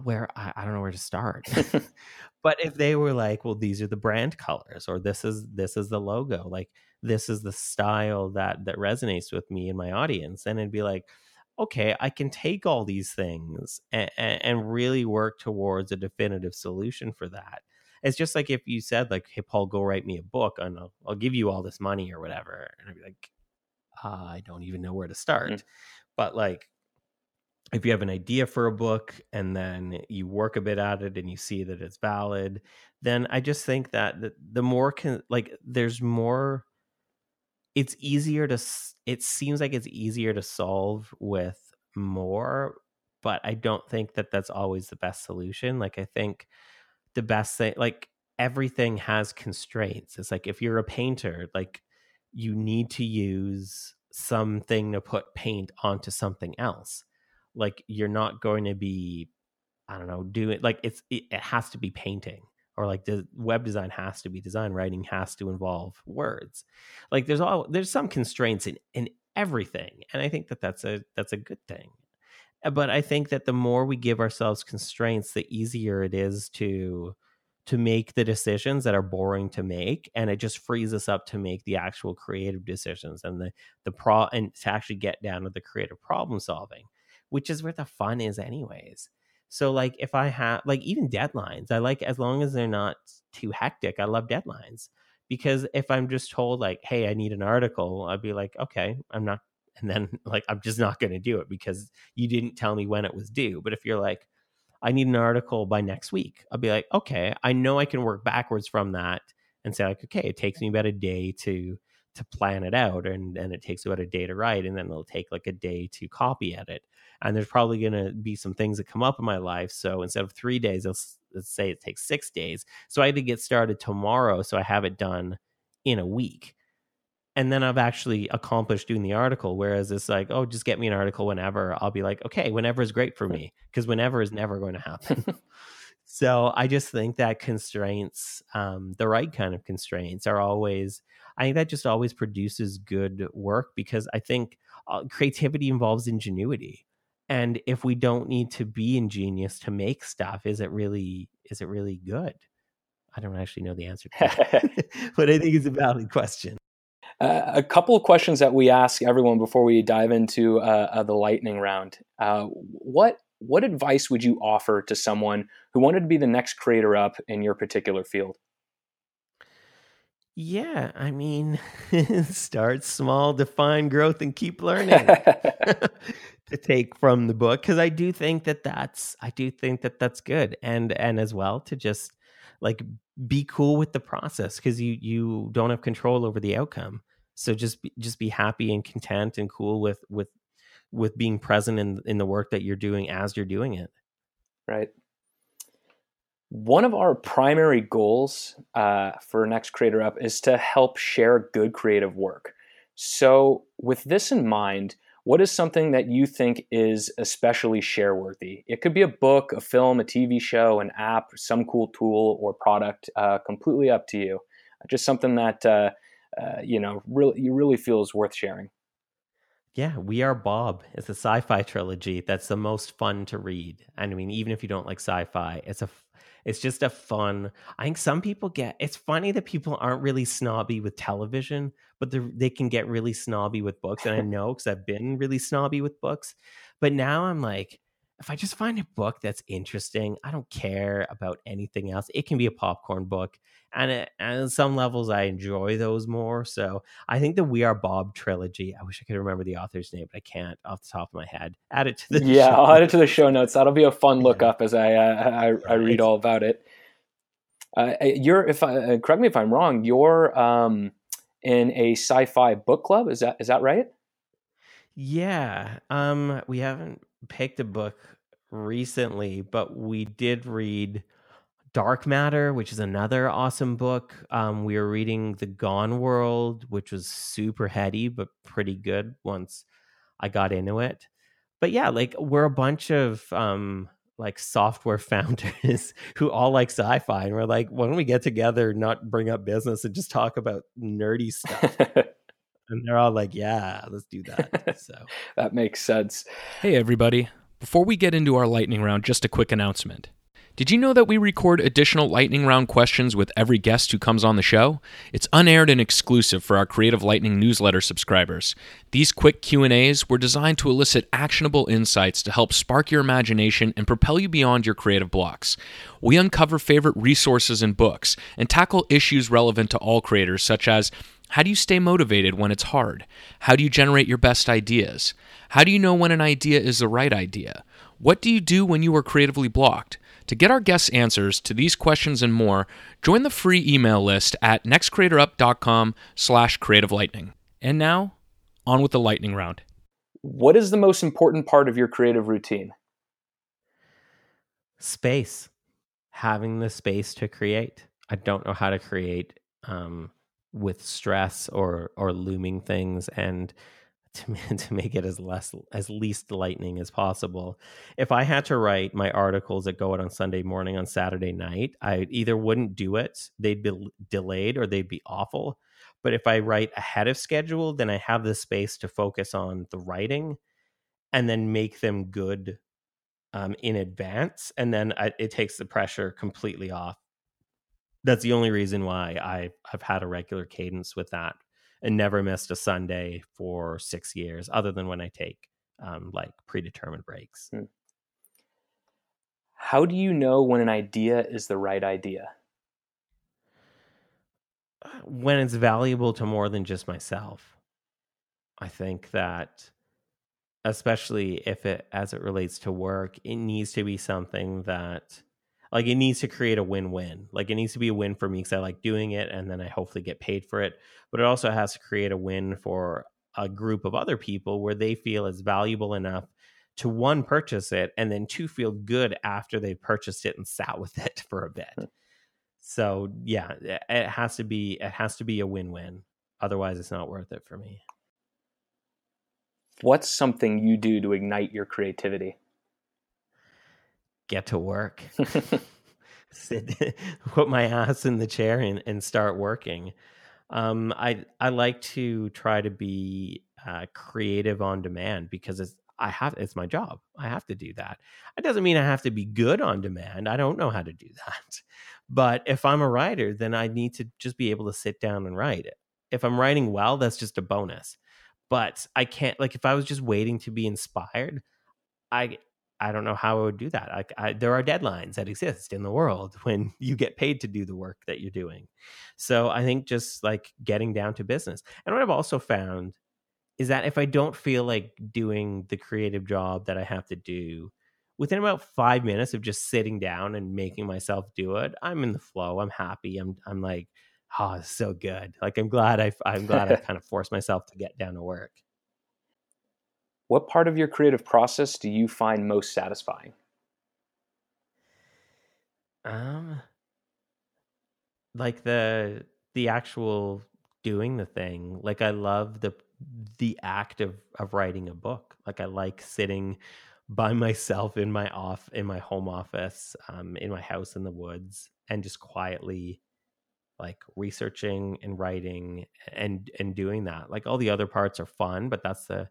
don't know where to start. But if they were like, well, these are the brand colors, or this is the logo, like this is the style that resonates with me and my audience, then it'd be like, okay, I can take all these things and really work towards a definitive solution for that. It's just like if you said, like, hey, Paul, go write me a book and I'll give you all this money or whatever. And I'd be like, I don't even know where to start. Mm-hmm. But like, if you have an idea for a book and then you work a bit at it and you see that it's valid, then I just think that the more there's more, it's easier to, it seems like it's easier to solve with more, but I don't think that that's always the best solution. Like, I think the best thing, like, everything has constraints. It's like, if you're a painter, like, you need to use something to put paint onto something else. Like, you're not going to be, I don't know, do it. Like, it has to be painting, or like the web design has to be design, writing has to involve words. Like, there's some constraints in everything. And I think that that's a good thing. But I think that the more we give ourselves constraints, the easier it is to make the decisions that are boring to make. And it just frees us up to make the actual creative decisions and and to actually get down to the creative problem solving, which is where the fun is anyways. So like, if I have, like, even deadlines, I like, as long as they're not too hectic, I love deadlines, because if I'm just told like, hey, I need an article, I'd be like, okay, I'm not. And then like, I'm just not going to do it because you didn't tell me when it was due. But if you're like, I need an article by next week, I'll be like, okay, I know I can work backwards from that and say like, okay, it takes me about a day to plan it out, and it takes about a day to write, and then it'll take like a day to copy edit. And there's probably going to be some things that come up in my life. So instead of 3 days, let's say it takes 6 days. So I had to get started tomorrow, so I have it done in a week. And then I've actually accomplished doing the article. Whereas it's like, oh, just get me an article whenever. I'll be like, okay, whenever is great for me, because whenever is never going to happen. So I just think that constraints, the right kind of constraints are always, I think that just always produces good work, because I think creativity involves ingenuity. And if we don't need to be ingenious to make stuff, is it really good? I don't actually know the answer to that, but I think it's a valid question. A couple of questions that we ask everyone before we dive into the lightning round. What advice would you offer to someone who wanted to be the next creator up in your particular field? Yeah, I mean, start small, define growth, and keep learning. To take from the book, because I do think that that's good, and as well to just like be cool with the process, because you don't have control over the outcome. So just be happy and content and cool with being present in the work that you're doing as you're doing it. Right. One of our primary goals for Next Creator Up is to help share good creative work. So with this in mind, what is something that you think is especially share-worthy? It could be a book, a film, a TV show, an app, some cool tool or product, completely up to you. Just something that you really feel is worth sharing. Yeah, We Are Bob. It's a sci-fi trilogy that's the most fun to read. And I mean, even if you don't like sci-fi, it's just a fun, I think some people get, it's funny that people aren't really snobby with television, but they can get really snobby with books. And I know, because I've been really snobby with books, but now I'm like, if I just find a book that's interesting, I don't care about anything else. It can be a popcorn book. And on some levels, I enjoy those more. So I think the We Are Bob trilogy, I wish I could remember the author's name, but I can't off the top of my head. Add it to the show. I'll add it to the show notes. That'll be a fun lookup as I read all about it. Correct me if I'm wrong, you're in a sci-fi book club. Is that right? Yeah. We haven't picked a book recently, but we did read Dark Matter, which is another awesome book. We were reading The Gone World, which was super heady, but pretty good once I got into it. But yeah, like we're a bunch of like software founders who all like sci-fi. And we're like, why don't we get together, not bring up business and just talk about nerdy stuff? And they're all like, yeah, let's do that. So that makes sense. Hey, everybody. Before we get into our lightning round, just a quick announcement. Did you know that we record additional lightning round questions with every guest who comes on the show? It's unaired and exclusive for our Creative Lightning newsletter subscribers. These quick Q&As were designed to elicit actionable insights to help spark your imagination and propel you beyond your creative blocks. We uncover favorite resources and books and tackle issues relevant to all creators, such as how do you stay motivated when it's hard? How do you generate your best ideas? How do you know when an idea is the right idea? What do you do when you are creatively blocked? To get our guests' answers to these questions and more, join the free email list at nextcreatorup.com/creativelightning. And now, on with the lightning round. What is the most important part of your creative routine? Space. Having the space to create. I don't know how to create with stress or looming things, and to make it as least lightning as possible. If I had to write my articles that go out on Sunday morning, on Saturday night, I either wouldn't do it, they'd be delayed, or they'd be awful. But if I write ahead of schedule, then I have the space to focus on the writing and then make them good in advance. And then it takes the pressure completely off. That's the only reason why I've had a regular cadence with that and never missed a Sunday for 6 years, other than when I take like predetermined breaks. How do you know when an idea is the right idea? When it's valuable to more than just myself. I think that, especially as it relates to work, it needs to be something that, like, it needs to create a win-win. Like, it needs to be a win for me because I like doing it and then I hopefully get paid for it. But it also has to create a win for a group of other people where they feel it's valuable enough to, one, purchase it, and then, two, feel good after they purchased it and sat with it for a bit. So yeah, it has to be a win-win. Otherwise, it's not worth it for me. What's something you do to ignite your creativity? Get to work. Put my ass in the chair and start working. I like to try to be creative on demand because it's my job. I have to do that. It doesn't mean I have to be good on demand. I don't know how to do that. But if I'm a writer, then I need to just be able to sit down and write it. If I'm writing well, that's just a bonus. But I can't, like, if I was just waiting to be inspired, I don't know how I would do that. There are deadlines that exist in the world when you get paid to do the work that you're doing. So I think just like getting down to business. And what I've also found is that if I don't feel like doing the creative job that I have to do, within about 5 minutes of just sitting down and making myself do it, I'm in the flow. I'm happy. I'm like, oh, it's so good. Like, I'm glad I kind of forced myself to get down to work. What part of your creative process do you find most satisfying? Like the actual doing the thing. Like, I love the act of writing a book. Like, I like sitting by myself in my home office, in my house in the woods, and just quietly like researching and writing and doing that. Like, all the other parts are fun, but that's the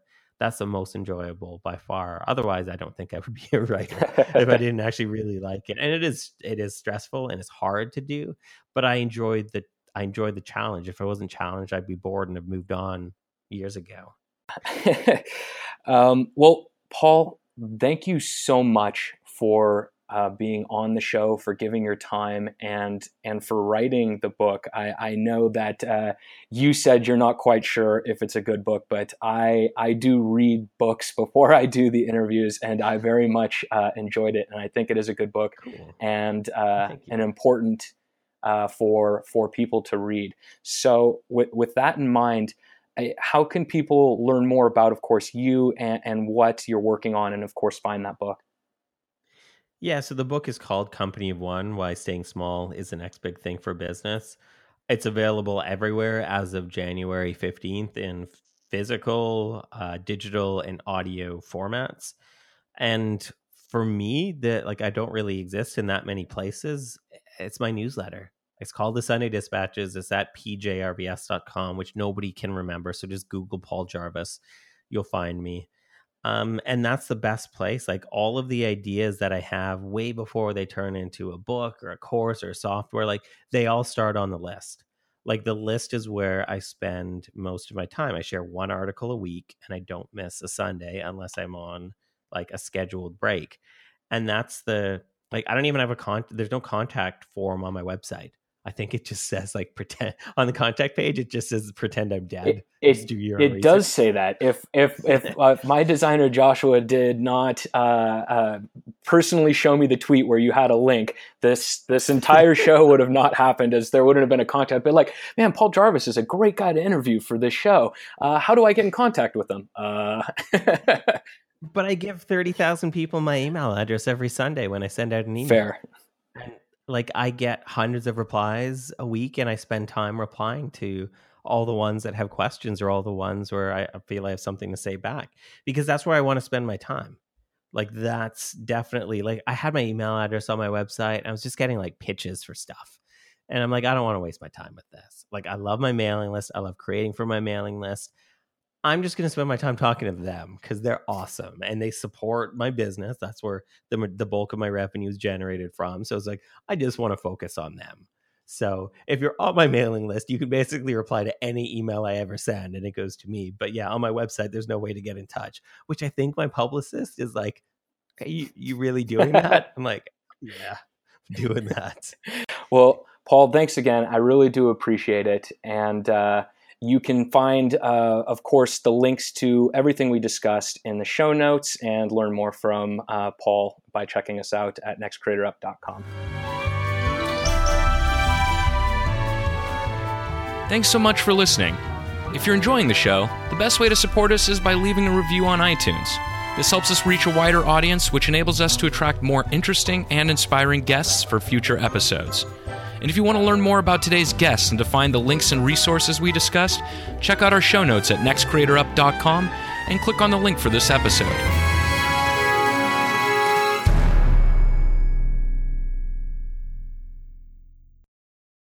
most enjoyable by far. Otherwise, I don't think I would be a writer if I didn't actually really like it. And it is stressful and it's hard to do, but I enjoyed the challenge. If I wasn't challenged, I'd be bored and have moved on years ago. Well, Paul, thank you so much for being on the show, for giving your time, and for writing the book. I know that you said you're not quite sure if it's a good book, but I do read books before I do the interviews, and I very much enjoyed it, and I think it is a good book. Cool. And an important for people to read. So with that in mind, how can people learn more about, of course, you and what you're working on, and of course find that book? Yeah, so the book is called Company of One, Why Staying Small is the Next Big Thing for Business. It's available everywhere as of January 15th in physical, digital, and audio formats. And for me, that like I don't really exist in that many places. It's my newsletter. It's called the Sunday Dispatches. It's at pjrvs.com, which nobody can remember. So just Google Paul Jarvis. You'll find me. And that's the best place. Like all of the ideas that I have way before they turn into a book or a course or software, like they all start on the list. Like the list is where I spend most of my time. I share one article a week and I don't miss a Sunday unless I'm on like a scheduled break. And that's the, like, I don't even have a there's no contact form on my website. I think it just says like pretend on the contact page. It just says pretend I'm dead. It does say that. If my designer Joshua did not personally show me the tweet where you had a link, this entire show would have not happened, as there wouldn't have been a contact. But like, man, Paul Jarvis is a great guy to interview for this show. How do I get in contact with him? But I give 30,000 people my email address every Sunday when I send out an email. Fair. Like I get hundreds of replies a week and I spend time replying to all the ones that have questions or all the ones where I feel I have something to say back, because that's where I want to spend my time. Like that's definitely like I had my email address on my website. And I was just getting like pitches for stuff. And I'm like, I don't want to waste my time with this. Like I love my mailing list. I love creating for my mailing list. I'm just going to spend my time talking to them because they're awesome and they support my business. That's where the bulk of my revenue is generated from. So it's like, I just want to focus on them. So if you're on my mailing list, you can basically reply to any email I ever send and it goes to me. But yeah, on my website, there's no way to get in touch, which I think my publicist is like, are you really doing that? I'm like, yeah, I'm doing that. Well, Paul, thanks again. I really do appreciate it. And, you can find, of course, the links to everything we discussed in the show notes and learn more from Paul by checking us out at nextcreatorup.com. Thanks so much for listening. If you're enjoying the show, the best way to support us is by leaving a review on iTunes. This helps us reach a wider audience, which enables us to attract more interesting and inspiring guests for future episodes. And if you want to learn more about today's guests and to find the links and resources we discussed, check out our show notes at nextcreatorup.com and click on the link for this episode.